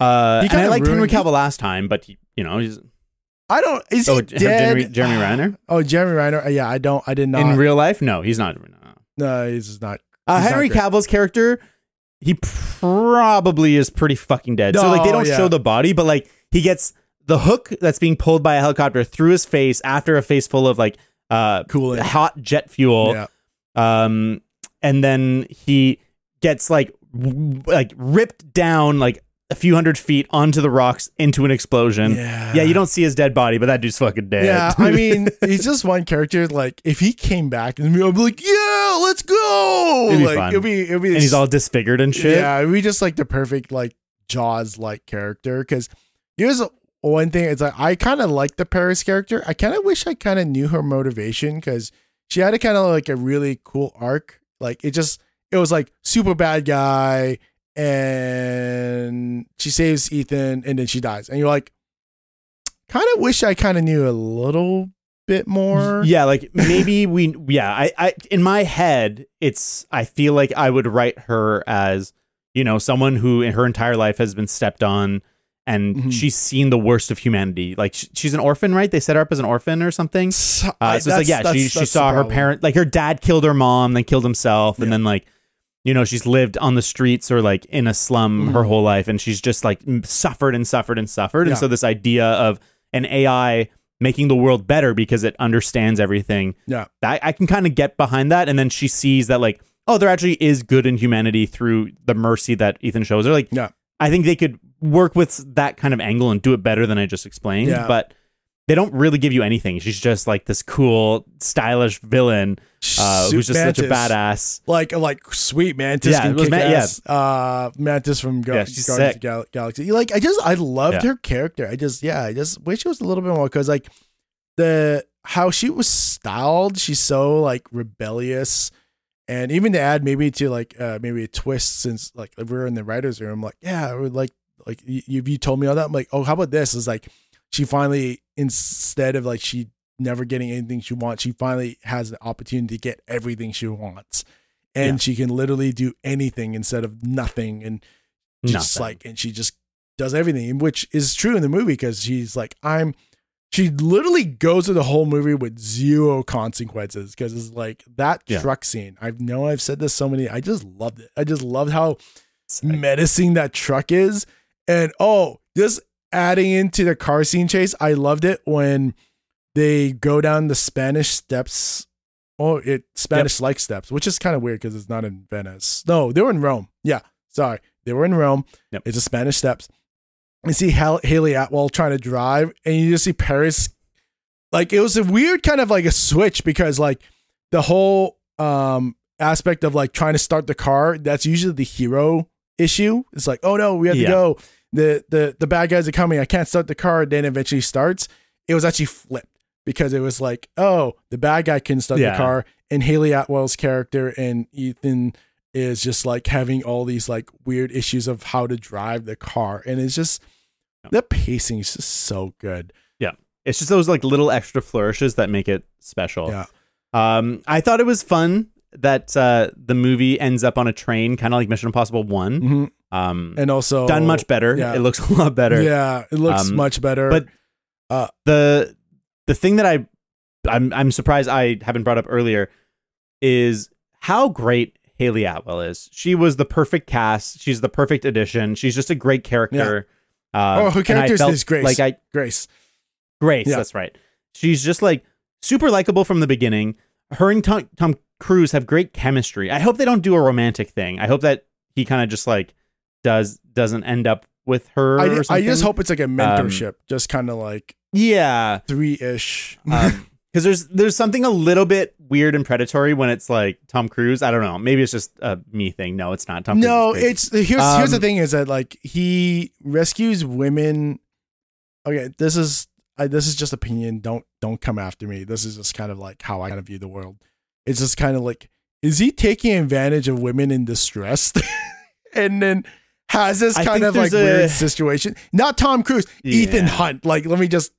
And I liked Henry Cavill last time, but he's... Is he dead? Jeremy Renner? Oh, Jeremy Renner. Yeah, I did not. In real life? No, he's not. No, he's not. Henry Cavill's character, he probably is pretty fucking dead. So like they don't show the body, but like he gets the hook that's being pulled by a helicopter through his face after a face full of like hot jet fuel. Yeah. And then he gets like ripped down like a few hundred feet onto the rocks into an explosion. Yeah, you don't see his dead body, but that dude's fucking dead. Yeah, I mean, he's just one character. Like, if he came back, and we'd be like, yeah, let's go. It'd be fun. It'd be and he's all disfigured and shit. Yeah, it'd be just like the perfect like Jaws like character. Because here's one thing: it's like I kind of like the Paris character. I kind of wish I kind of knew her motivation because she had a kind of like a really cool arc. Like it was like super bad guy, and she saves Ethan, and then she dies. And you're like, kind of wish I kind of knew a little bit more. Yeah, like maybe I in my head, I feel like I would write her as, someone who in her entire life has been stepped on, and she's seen the worst of humanity. Like she's an orphan, right? They set her up as an orphan or something. So it's like, she saw her parent, like her dad killed her mom, then killed himself. And then like, she's lived on the streets or like in a slum her whole life. And she's just like suffered and suffered and suffered. Yeah. And so this idea of an AI making the world better because it understands everything. Yeah. I can kind of get behind that. And then she sees that like, oh, there actually is good in humanity through the mercy that Ethan shows her. Like, I think they could work with that kind of angle and do it better than I just explained. Yeah. But they don't really give you anything. She's just like this cool, stylish villain who's just Mantis. Such a badass. Like sweet Mantis. Yeah, can kick ass. Yeah. Mantis from Guardians of the Galaxy. Like I loved her character. I just wish she was a little bit more, because like how she was styled, she's so like rebellious, and even to add maybe to like maybe a twist, since like we're in the writers' room. Like I would like you told me all that. I'm like, oh, how about this? Is like, she finally, instead of like she never getting anything she wants, she finally has the opportunity to get everything she wants, and she can literally do anything instead of nothing, and just like, and she just does everything, which is true in the movie, because she's like, she literally goes through the whole movie with zero consequences, because it's like that truck scene. I know I've said this so many. I just loved it. I just loved how menacing that truck is, and just adding into the car scene chase, I loved it when they go down the Spanish steps Oh, it Spanish-like steps, which is kind of weird because it's not in Venice. No, they were in Rome. Yeah, sorry. They were in Rome. Yep. It's the Spanish steps. You see Hayley Atwell trying to drive, and you just see Paris. Like, it was a weird kind of like a switch because, like, the whole aspect of like trying to start the car, that's usually the hero issue. It's like, oh no, we have to go. The bad guys are coming. I can't start the car. Then eventually starts. It was actually flipped because it was like, oh, the bad guy can start the car, and Hayley Atwell's character and Ethan is just like having all these like weird issues of how to drive the car. And it's just, the pacing is just so good. Yeah. It's just those like little extra flourishes that make it special. Yeah. I thought it was fun that the movie ends up on a train, kind of like Mission Impossible 1. Mm-hmm. And also done much better. Yeah. It looks a lot better. Yeah, it looks much better. But the thing that I'm surprised I haven't brought up earlier is how great Hayley Atwell is. She was the perfect cast. She's the perfect addition. She's just a great character. Yeah. Her character is Grace. Like Grace. Yeah. That's right. She's just like super likable from the beginning. Her and Tom Cruise have great chemistry. I hope they don't do a romantic thing. I hope that he kind of just like doesn't end up with her. Or something. I just hope it's like a mentorship, just kind of like 3-ish. Because there's something a little bit weird and predatory when it's like Tom Cruise. I don't know. Maybe it's just a me thing. No, it's not Tom Cruise. No, it's here's the thing is that like he rescues women. Okay, this is just opinion. Don't come after me. This is just kind of like how I kind of view the world. It's just kind of like, is he taking advantage of women in distress? And then has this kind of like weird situation. Not Tom Cruise, Ethan Hunt. Like, let me just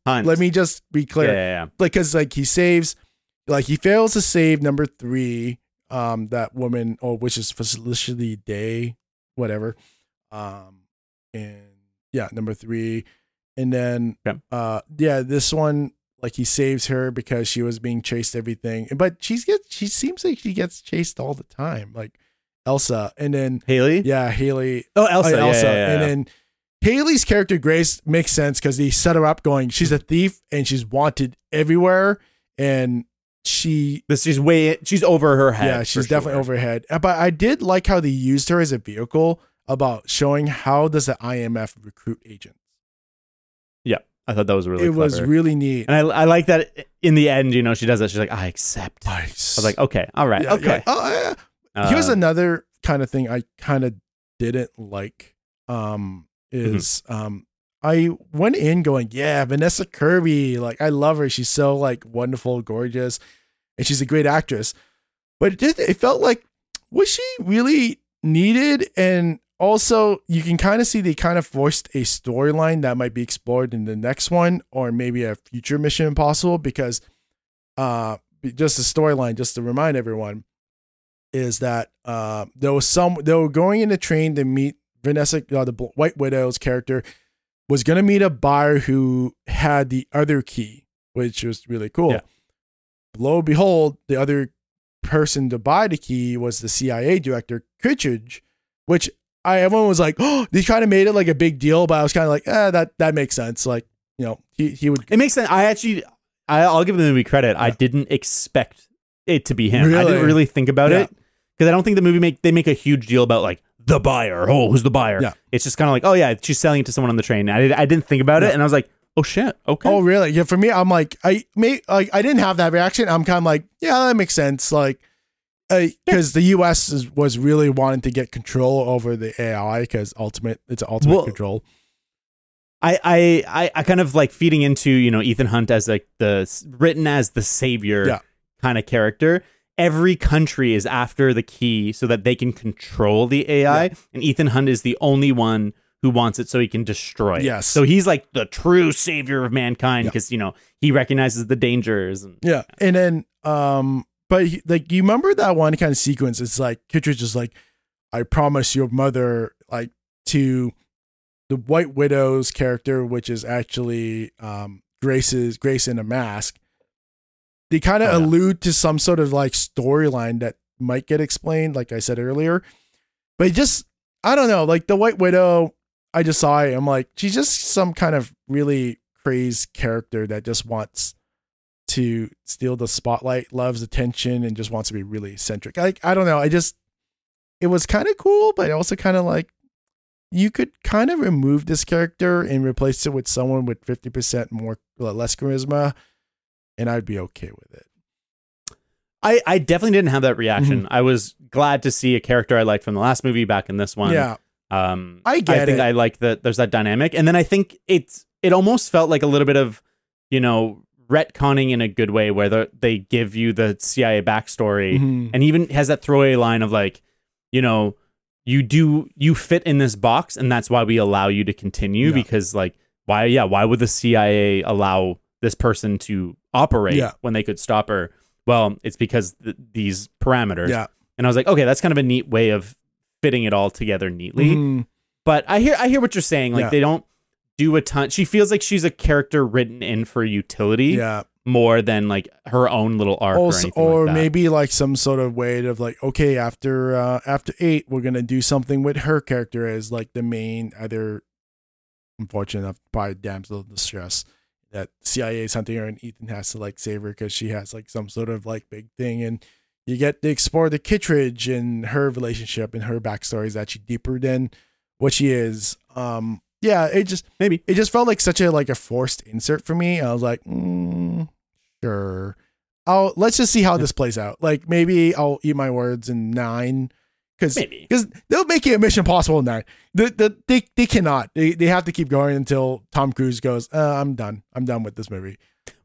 be clear. Yeah. Like, cause like he saves, like he fails to save number 3, that woman, or which is Felicity Day, whatever. And yeah, number 3. And then, this one, like he saves her because she was being chased, everything. But she seems like she gets chased all the time. Like, Ilsa, and then Hayley. Yeah, Hayley. Oh, Ilsa. And then Hayley's character Grace makes sense because he set her up going, she's a thief and she's wanted everywhere, and she's over her head. Yeah, she's definitely over her head. But I did like how they used her as a vehicle about showing how does the IMF recruit agents. Yeah, I thought that was really clever. It was really neat, and I like that in the end. You know, she does that. She's like, I accept. Nice. I was like, okay, all right, okay. Here's another kind of thing I kind of didn't like, I went in going, Vanessa Kirby, like, I love her. She's so like wonderful, gorgeous, and she's a great actress, but it felt like, was she really needed? And also you can kind of see they kind of forced a storyline that might be explored in the next one, or maybe a future Mission Impossible, because, just the storyline, just to remind everyone, is that they were going in the train to meet Vanessa, the White Widow's character, was going to meet a buyer who had the other key, which was really cool. Yeah. Lo and behold, the other person to buy the key was the CIA director, Kittridge, which everyone was like, oh, they kind of made it like a big deal, but I was kind of like, that makes sense. Like, you know, he would. It makes sense. I'll give the movie credit. Yeah. I didn't expect it to be him. Really? I didn't really think about it. Because I don't think the movie they make a huge deal about like the buyer. Oh, who's the buyer? Yeah. It's just kind of like, oh yeah, she's selling it to someone on the train. I didn't think about it, and I was like, oh shit, okay. Oh really? Yeah. For me, I'm like, I didn't have that reaction. I'm kind of like, yeah, that makes sense. Like, because the U.S. was really wanting to get control over the AI because it's ultimate control. I kind of like feeding into, you know, Ethan Hunt as like written as the savior kind of character. Every country is after the key so that they can control the AI. Yeah. And Ethan Hunt is the only one who wants it so he can destroy it. Yes. So he's like the true savior of mankind because, you know, he recognizes the dangers. And then, but he, like, you remember that one kind of sequence? It's like, Kittridge is like, I promise your mother, like, to the White Widow's character, which is actually Grace in a mask. They kind of allude to some sort of like storyline that might get explained, like I said earlier, but just, I don't know. Like the White Widow, I just saw it. I'm like, she's just some kind of really crazed character that just wants to steal the spotlight, loves attention, and just wants to be really eccentric. I don't know. I just, it was kind of cool, but also kind of like, you could kind of remove this character and replace it with someone with 50% more, less charisma, and I'd be okay with it. I definitely didn't have that reaction. Mm-hmm. I was glad to see a character I liked from the last movie back in this one. Yeah. I think I like that there's that dynamic. And then I think it almost felt like a little bit of, you know, retconning in a good way, where they give you the CIA backstory, mm-hmm. and even has that throwaway line of like, you know, you fit in this box, and that's why we allow you to continue, yeah. because like, why would the CIA allow this person to operate yeah. when they could stop her? Well, it's because these parameters. Yeah. And I was like, okay, that's kind of a neat way of fitting it all together neatly. Mm. But I hear what you're saying. Like yeah. they don't do a ton. She feels like she's a character written in for utility yeah. more than like her own little arc also, or like maybe like some sort of way of like, okay, after 8, we're going to do something with her character as like the main, either unfortunate enough by damsel in distress that CIA is hunting her and Ethan has to like save her because she has like some sort of like big thing, and you get to explore the Kittridge and her relationship and her backstory is actually deeper than what she is. Yeah, it just felt like such a like a forced insert for me. I was like, sure, let's just see how this plays out. Like maybe I'll eat my words in 9, because they'll make it a Mission Impossible in 9. They cannot. They have to keep going until Tom Cruise goes, I'm done. I'm done with this movie.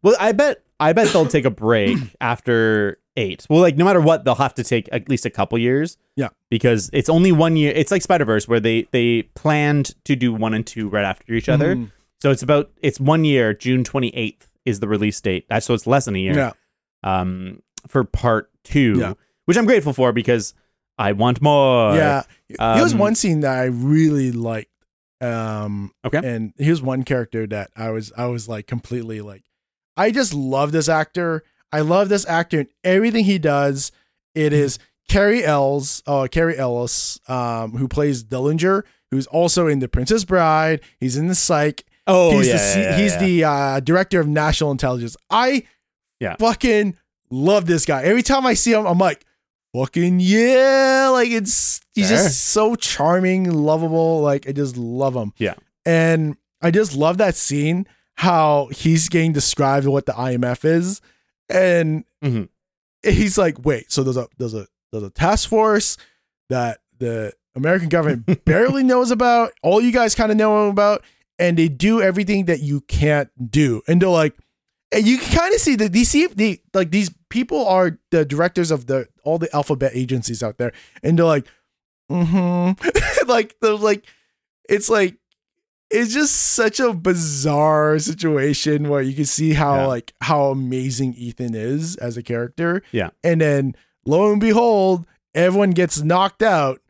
Well, I bet they'll take a break after 8. Well, like no matter what, they'll have to take at least a couple years. Yeah, because it's only 1 year. It's like Spider-Verse, where they planned to do 1 and 2 right after each other. Mm. So it's 1 year. June 28th is the release date. So it's less than a year. Yeah. For part 2, yeah. which I'm grateful for because I want more. Yeah. There was one scene that I really liked. Okay. And here's one character that I was like completely like, I just love this actor. I love this actor and everything he does. It is Carrie Ellis, who plays Dillinger, who's also in The Princess Bride. He's in the Psych. Oh, he's the director of National Intelligence. I fucking love this guy. Every time I see him, I'm like, fucking yeah! Like he's just so charming, lovable. Like I just love him. Yeah, and I just love that scene how he's getting described what the IMF is. And mm-hmm. he's like, wait, so there's a task force that the American government barely knows about. All you guys kind of know about, and they do everything that you can't do. And they're like, and you can kind of see that these people are the directors of all the alphabet agencies out there. And they're like, mm-hmm. like they're like, it's like. It's just such a bizarre situation where you can see how yeah. like how amazing Ethan is as a character. Yeah. And then lo and behold, everyone gets knocked out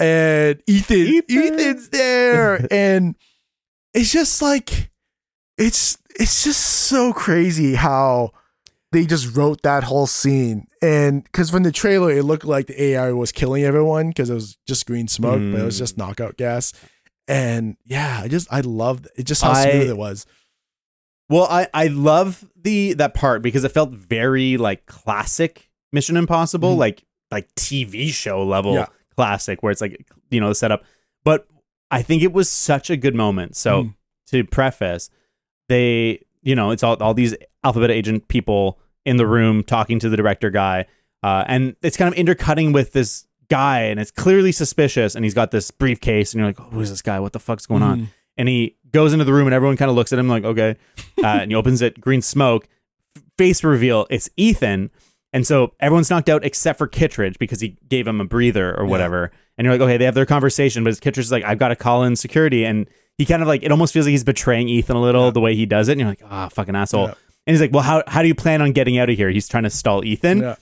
and Ethan's there. And it's just like it's just so crazy how they just wrote that whole scene. And because from the trailer it looked like the AI was killing everyone because it was just green smoke, but it was just knockout gas. And yeah, I loved it, just how smooth it was. Well, I love that part because it felt very like classic Mission Impossible, mm-hmm. like TV show level yeah. classic, where it's like, you know, the setup. But I think it was such a good moment. So to preface, they, you know, it's all these alphabet agent people in the room talking to the director guy. And it's kind of intercutting with this guy, and it's clearly suspicious, and he's got this briefcase, and you're like, oh, who's this guy? What the fuck's going on? And he goes into the room, and everyone kind of looks at him like, okay. And he opens it, green smoke, face reveal. It's Ethan, and so everyone's knocked out except for Kittridge because he gave him a breather or whatever. Yeah. And you're like, okay, they have their conversation, but Kittridge's like, I've got to call in security, and he kind of like, it almost feels like he's betraying Ethan a little the way he does it. And you're like, ah, oh, fucking asshole. Yeah. And he's like, well, how do you plan on getting out of here? He's trying to stall Ethan,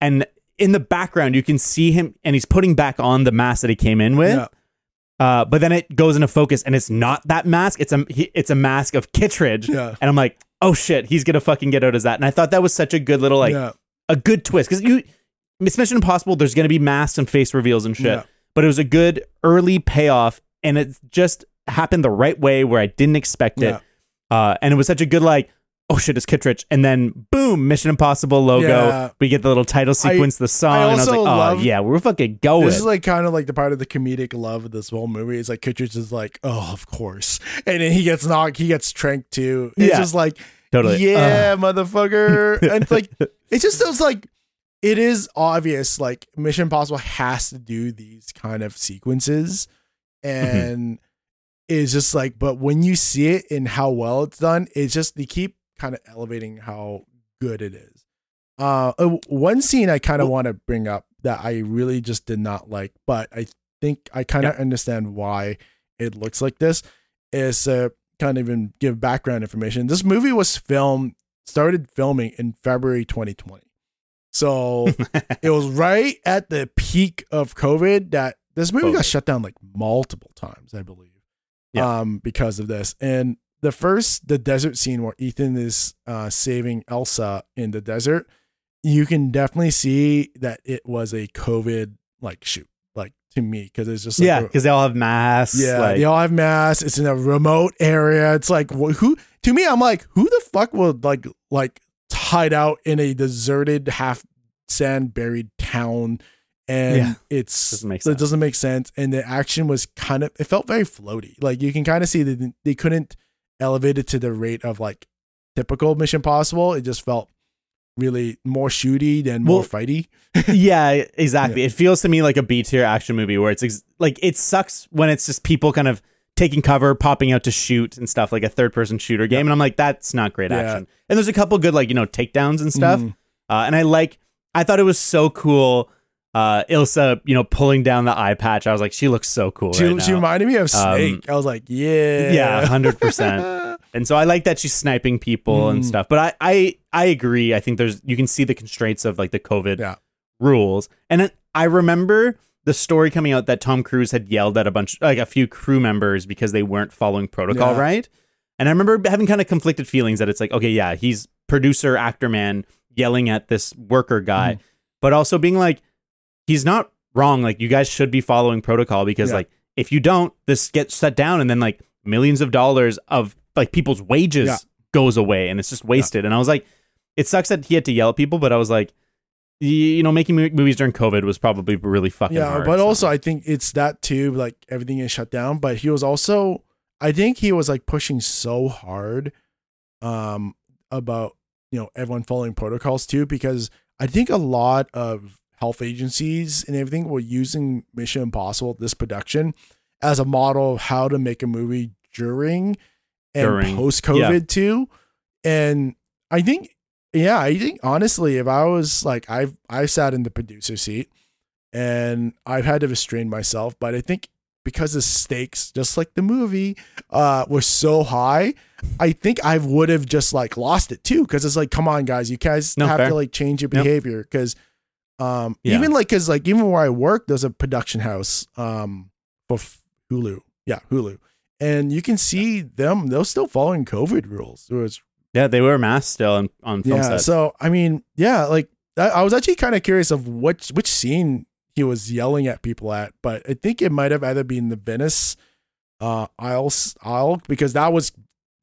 and in the background, you can see him, and he's putting back on the mask that he came in with. Yeah. But then it goes into focus, and it's not that mask. It's a mask of Kittridge. Yeah. And I'm like, oh shit, he's gonna fucking get out as that. And I thought that was such a good little a good twist, because it's Mission Impossible. There's gonna be masks and face reveals and shit. Yeah. But it was a good early payoff, and it just happened the right way where I didn't expect it. And it was such a good like, oh shit, it's Kittridge. And then boom, Mission Impossible logo. Yeah. We get the little title sequence, the song. And I was like, oh yeah, we're fucking going. This is like kind of like the part of the comedic love of this whole movie. It's like Kittridge is like, oh, of course. And then he gets knocked, he gets tranked too. It's just like, totally. Yeah, motherfucker. And it's like, it just feels like, it is obvious, like, Mission Impossible has to do these kind of sequences. And it's just like, but when you see it and how well it's done, it's just, they keep kind of elevating how good it is. One scene I kind of want to bring up that I really just did not like, but I think I kind of understand why it looks like this, is kind of even give background information. This movie was started filming in February 2020. So it was right at the peak of COVID that this movie got shut down like multiple times, I believe, because of this. And the desert scene where Ethan is saving Ilsa in the desert, you can definitely see that it was a COVID like shoot, like to me, because it's just like, because they all have masks. Yeah, they all have masks. It's in a remote area. It's like who the fuck would like hide out in a deserted, half sand buried town, and it doesn't make sense. And the action was kind of, it felt very floaty. Like you can kind of see that they couldn't elevate it to the rate of like typical Mission Impossible. It just felt really more shooty than more fighty. Yeah, exactly. Yeah. It feels to me like a B-tier action movie where it's like it sucks when it's just people kind of taking cover, popping out to shoot and stuff, like a third-person shooter game. And I'm like, that's not great action. And there's a couple good, like, you know, takedowns and stuff. And I thought it was so cool, Ilsa, you know, pulling down the eye patch. I was like, she looks so cool right now. She reminded me of Snake. I was like, yeah. Yeah, 100%. And so I like that she's sniping people and stuff. But I agree. I think you can see the constraints of, like, the COVID rules. And then I remember the story coming out that Tom Cruise had yelled at a few crew members because they weren't following protocol, right? And I remember having kind of conflicted feelings that it's like, okay, yeah, he's producer, actor man yelling at this worker guy, but also being like, he's not wrong. Like, you guys should be following protocol because like, if you don't, this gets shut down and then like millions of dollars of like people's wages goes away and it's just wasted. And I was like, it sucks that he had to yell at people, but I was like, you know, making movies during COVID was probably really fucking hard. But also I think it's that too, like everything is shut down, but he was also, I think he was like pushing so hard about, you know, everyone following protocols too, because I think a lot of health agencies and everything were using Mission Impossible, this production, as a model of how to make a movie during. Post-COVID too. And I think honestly, if I was like, I've sat in the producer seat and I've had to restrain myself, but I think because the stakes, just like the movie, were so high, I think I would have just like lost it too. Cause it's like, come on guys, you guys to like change your behavior. Nope. Cause, even where I work, there's a production house, for Hulu. Yeah. Hulu. And you can see them, they're still following COVID rules. So it's, yeah, they wear masks still on film set. So, I mean, yeah, like I was actually kind of curious of which scene he was yelling at people at, but I think it might have either been the Venice aisle because that was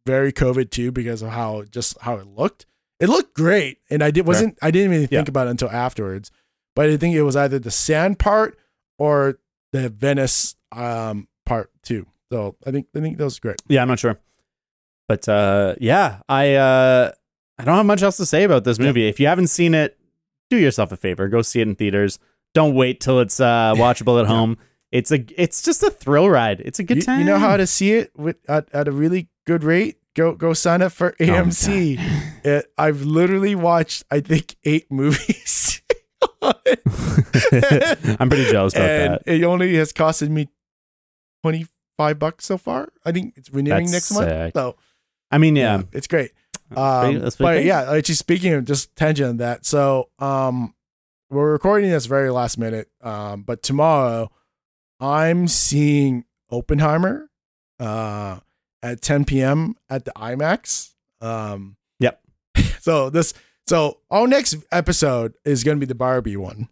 very COVID too, because of how it looked. It looked great, and I didn't even think about it until afterwards. But I think it was either the sand part or the Venice part too. So I think that was great. Yeah, I'm not sure. But I don't have much else to say about this movie. If you haven't seen it, do yourself a favor. Go see it in theaters. Don't wait till it's watchable at home. It's just a thrill ride. It's a good time. You know how to see it at a really good rate? Go sign up for AMC. Oh, I've literally watched, I think, 8 movies. I'm pretty jealous about that. It only has costed me $25 so far. I think it's renewing next month. So. I mean, yeah, it's great. But yeah, actually speaking of just tangent on that. So, we're recording this very last minute. But tomorrow I'm seeing Oppenheimer, at 10 PM at the IMAX. Yep. So our next episode is going to be the Barbie one.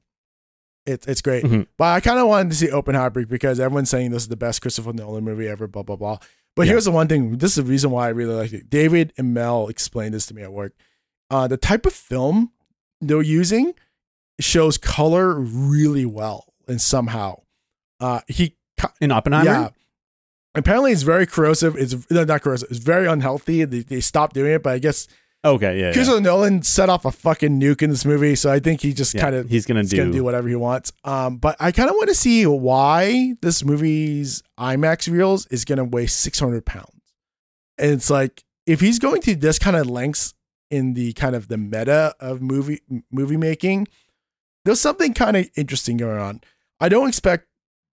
It's great. But I kind of wanted to see Oppenheimer because everyone's saying this is the best Christopher Nolan movie ever, blah, blah, blah. But here's the one thing. This is the reason why I really like it. David and Mel explained this to me at work. The type of film they're using shows color really well, and somehow in Oppenheimer. Yeah. Apparently, it's very corrosive. It's not corrosive. It's very unhealthy. They stopped doing it, but I guess. Okay, yeah. Christopher Nolan set off a fucking nuke in this movie, so I think he just kind of he's gonna do whatever he wants. But I kind of want to see why this movie's IMAX reels is gonna weigh 600 pounds, and it's like if he's going to this kind of lengths in the kind of the meta of movie making, there's something kind of interesting going on. I don't expect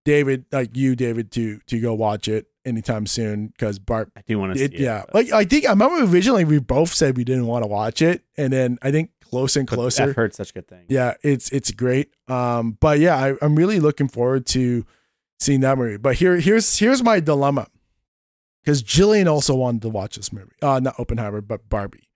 David to go watch it anytime soon because Bart. I do want to see it. Yeah, but. Like I think I remember originally we both said we didn't want to watch it, and then I think close and closer. I've heard such good things. Yeah, it's great. But yeah, I'm really looking forward to seeing that movie. But here's my dilemma, because Jillian also wanted to watch this movie, not Oppenheimer, but Barbie.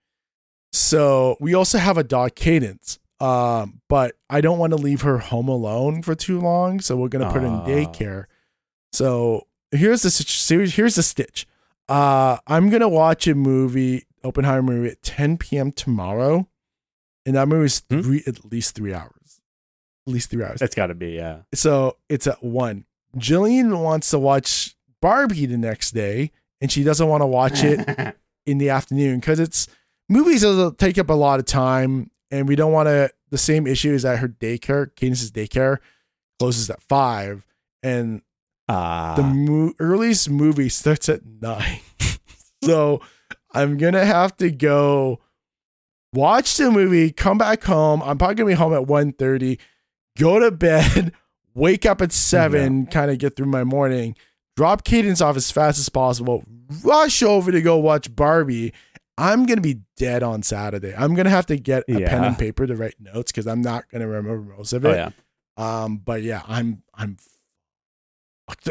So we also have a dog Cadence. But I don't want to leave her home alone for too long, so we're gonna put her in daycare. So here's the stitch. I'm gonna watch a movie, Oppenheimer movie, at 10 p.m. tomorrow, and that movie is at least three hours. That's got to be So it's at 1. Jillian wants to watch Barbie the next day, and she doesn't want to watch it in the afternoon because it's movies that'll take up a lot of time. And we don't want to. The same issue is that her daycare, Cadence's daycare, closes at 5, and the earliest movie starts at 9. So I'm gonna have to go watch the movie, come back home. I'm probably gonna be home at 1:30, go to bed, wake up at 7, kind of get through my morning, drop Cadence off as fast as possible, rush over to go watch Barbie. I'm going to be dead on Saturday. I'm going to have to get a pen and paper to write notes because I'm not going to remember most of it. Oh, yeah. But yeah, I'm fucked.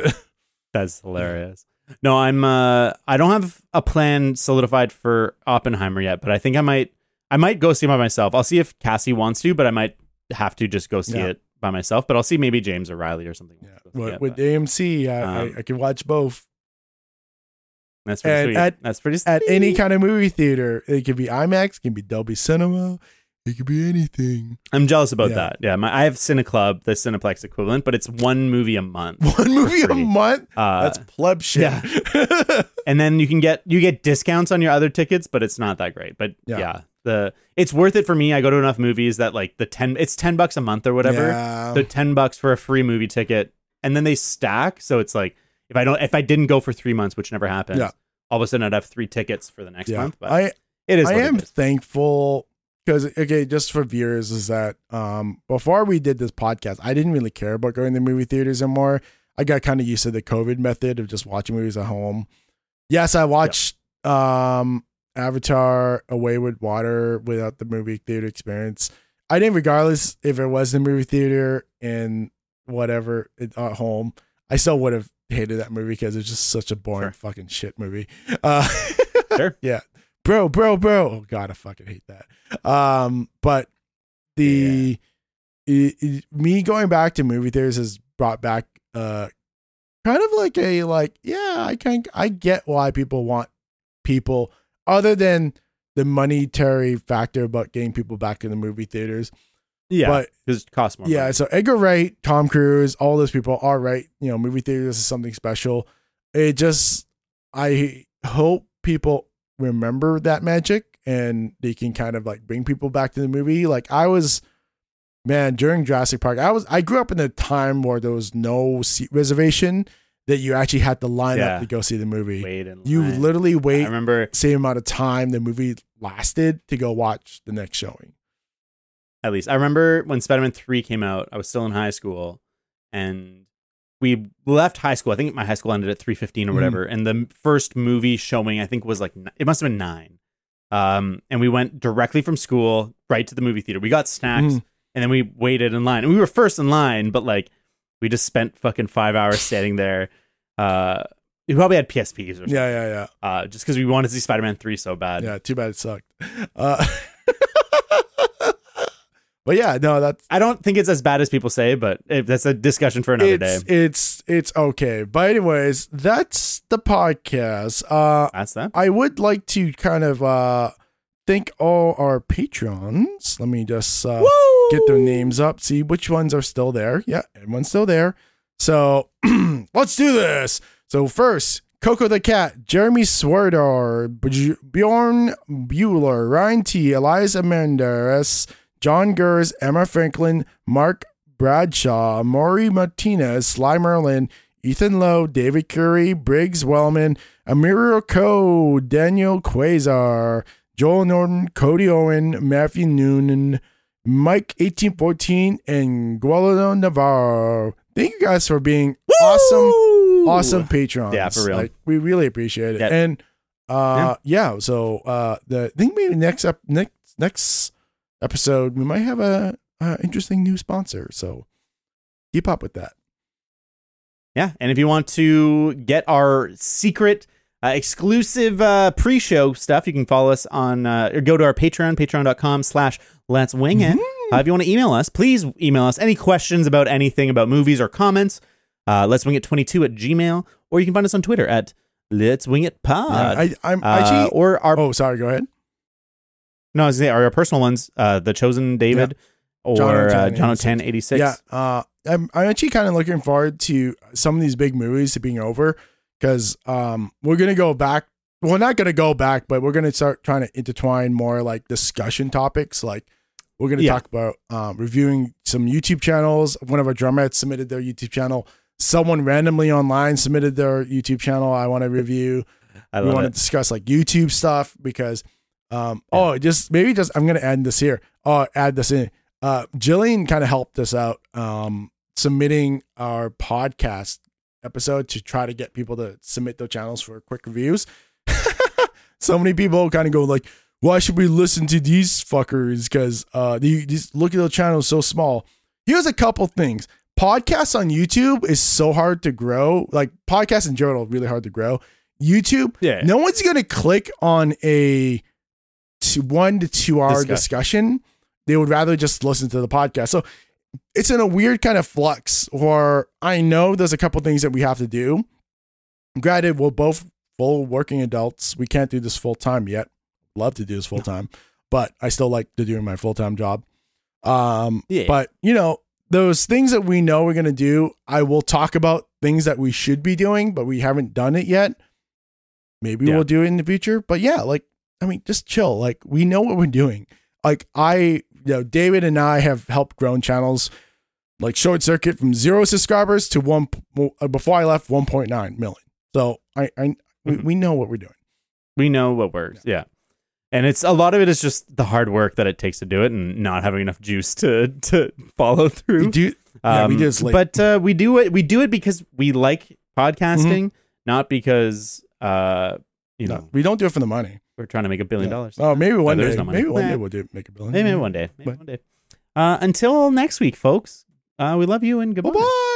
That's hilarious. No, I don't have a plan solidified for Oppenheimer yet, but I think I might go see it by myself. I'll see if Cassie wants to, but I might have to just go see it by myself, but I'll see maybe James or Riley or something. Yeah. With AMC, I can watch both. That's pretty sweet. That's pretty sweet. At any kind of movie theater, it could be IMAX, it can be Dolby Cinema, it could be anything. I'm jealous about that. Yeah, I have CineClub, the Cineplex equivalent, but it's one movie a month. One movie a month? That's pleb shit. Yeah. And then you get discounts on your other tickets, but it's not that great. But it's worth it for me. I go to enough movies that like it's $10 a month or whatever. Yeah. So $10 for a free movie ticket, and then they stack. So it's like. If I didn't go for 3 months, which never happens, all of a sudden I'd have 3 tickets for the next month. But I am thankful because, okay, just for viewers, is that before we did this podcast, I didn't really care about going to movie theaters anymore. I got kind of used to the COVID method of just watching movies at home. Yes, I watched Avatar: A Wayward Water without the movie theater experience. I didn't, regardless if it was the movie theater and whatever at home, I still would have hated that movie because it's just such a boring fucking shit movie. Sure. Yeah. Bro. Oh God, I fucking hate that. But me going back to movie theaters has brought back kind of like a I get why people want people other than the monetary factor about getting people back in the movie theaters. Yeah, because it costs more. Yeah, money. So Edgar Wright, Tom Cruise, all those people are right. You know, movie theaters is something special. It just, I hope people remember that magic and they can kind of like bring people back to the movie. Like during Jurassic Park, I grew up in a time where there was no seat reservation that you actually had to line up to go see the movie. Literally wait. I remember same amount of time the movie lasted to go watch the next showing. At least I remember when Spider-Man 3 came out, I was still in high school and we left high school. I think my high school ended at 3:15 or whatever. And the first movie showing, I think was like, it must've been 9. And we went directly from school right to the movie theater. We got snacks and then we waited in line and we were first in line, but like we just spent fucking 5 hours standing there. We probably had PSPs or something. Yeah. Just cause we wanted to see Spider-Man 3 so bad. Yeah. Too bad it sucked. But yeah, no, that's... I don't think it's as bad as people say, but that's a discussion for another day. It's okay. But anyways, that's the podcast. That's that. I would like to kind of thank all our Patrons. Let me just get their names up, see which ones are still there. Yeah, everyone's still there. So let's do this. So first... Coco the Cat, Jeremy Swerdor, Bjorn Bueller, Ryan T, Eliza Menderes, John Gers, Emma Franklin, Mark Bradshaw, Maury Martinez, Sly Merlin, Ethan Lowe, David Curry, Briggs Wellman, Amiro Coe, Daniel Quasar, Joel Norton, Cody Owen, Matthew Noonan, Mike 1814, and Guillermo Navarro. Thank you guys for being awesome Patrons. Yeah, for real. Like, we really appreciate it. Yeah. And I think maybe next episode we might have a interesting new sponsor. So keep up with that. Yeah, and if you want to get our secret exclusive pre-show stuff, you can follow us on or go to our Patreon, patreon.com/LetsWingIt. If you want to email us, please email us any questions about anything about movies or comments. Let's Wing It 22 at Gmail, or you can find us on Twitter at Let's Wing It Pod. Go ahead. No, I was gonna say our personal ones, the Chosen David or Jono Tan 86. Yeah, I'm actually kind of looking forward to some of these big movies to being over, because we're gonna go back. Well, not gonna go back, but we're gonna start trying to intertwine more like discussion topics, like. We're going to talk about reviewing some YouTube channels. One of our drumettes submitted their YouTube channel. Someone randomly online submitted their YouTube channel. I want to review. We want to discuss like YouTube stuff because, I'm going to add this here. Add this in. Jillian kind of helped us out submitting our podcast episode to try to get people to submit their channels for quick reviews. So many people kind of go like, why should we listen to these fuckers? Because these look at the channel is so small. Here's a couple things. Podcasts on YouTube is so hard to grow. Like podcasts in general, really hard to grow. YouTube, no one's gonna click on a 1 to 2 hour discussion. They would rather just listen to the podcast. So it's in a weird kind of flux. Or I know there's a couple things that we have to do. Granted, we're both full working adults. We can't do this full time yet. Love to do this full time, but I still like to do my full time job. But you know, those things that we know we're going to do, I will talk about things that we should be doing, but we haven't done it yet. Maybe we'll do it in the future, but just chill. Like we know what we're doing. Like David and I have helped grown channels like Short Circuit from 0 subscribers to 1. Before I left 1.9 million. So we know what we're doing. We know what works. Yeah. And it's a lot of it is just the hard work that it takes to do it, and not having enough juice to follow through. We do it because we like podcasting, not because we don't do it for the money. We're trying to make $1 billion. Oh, maybe one day. Maybe one day we'll make $1 billion. Maybe one day. Until next week, folks. We love you and goodbye. Bye-bye.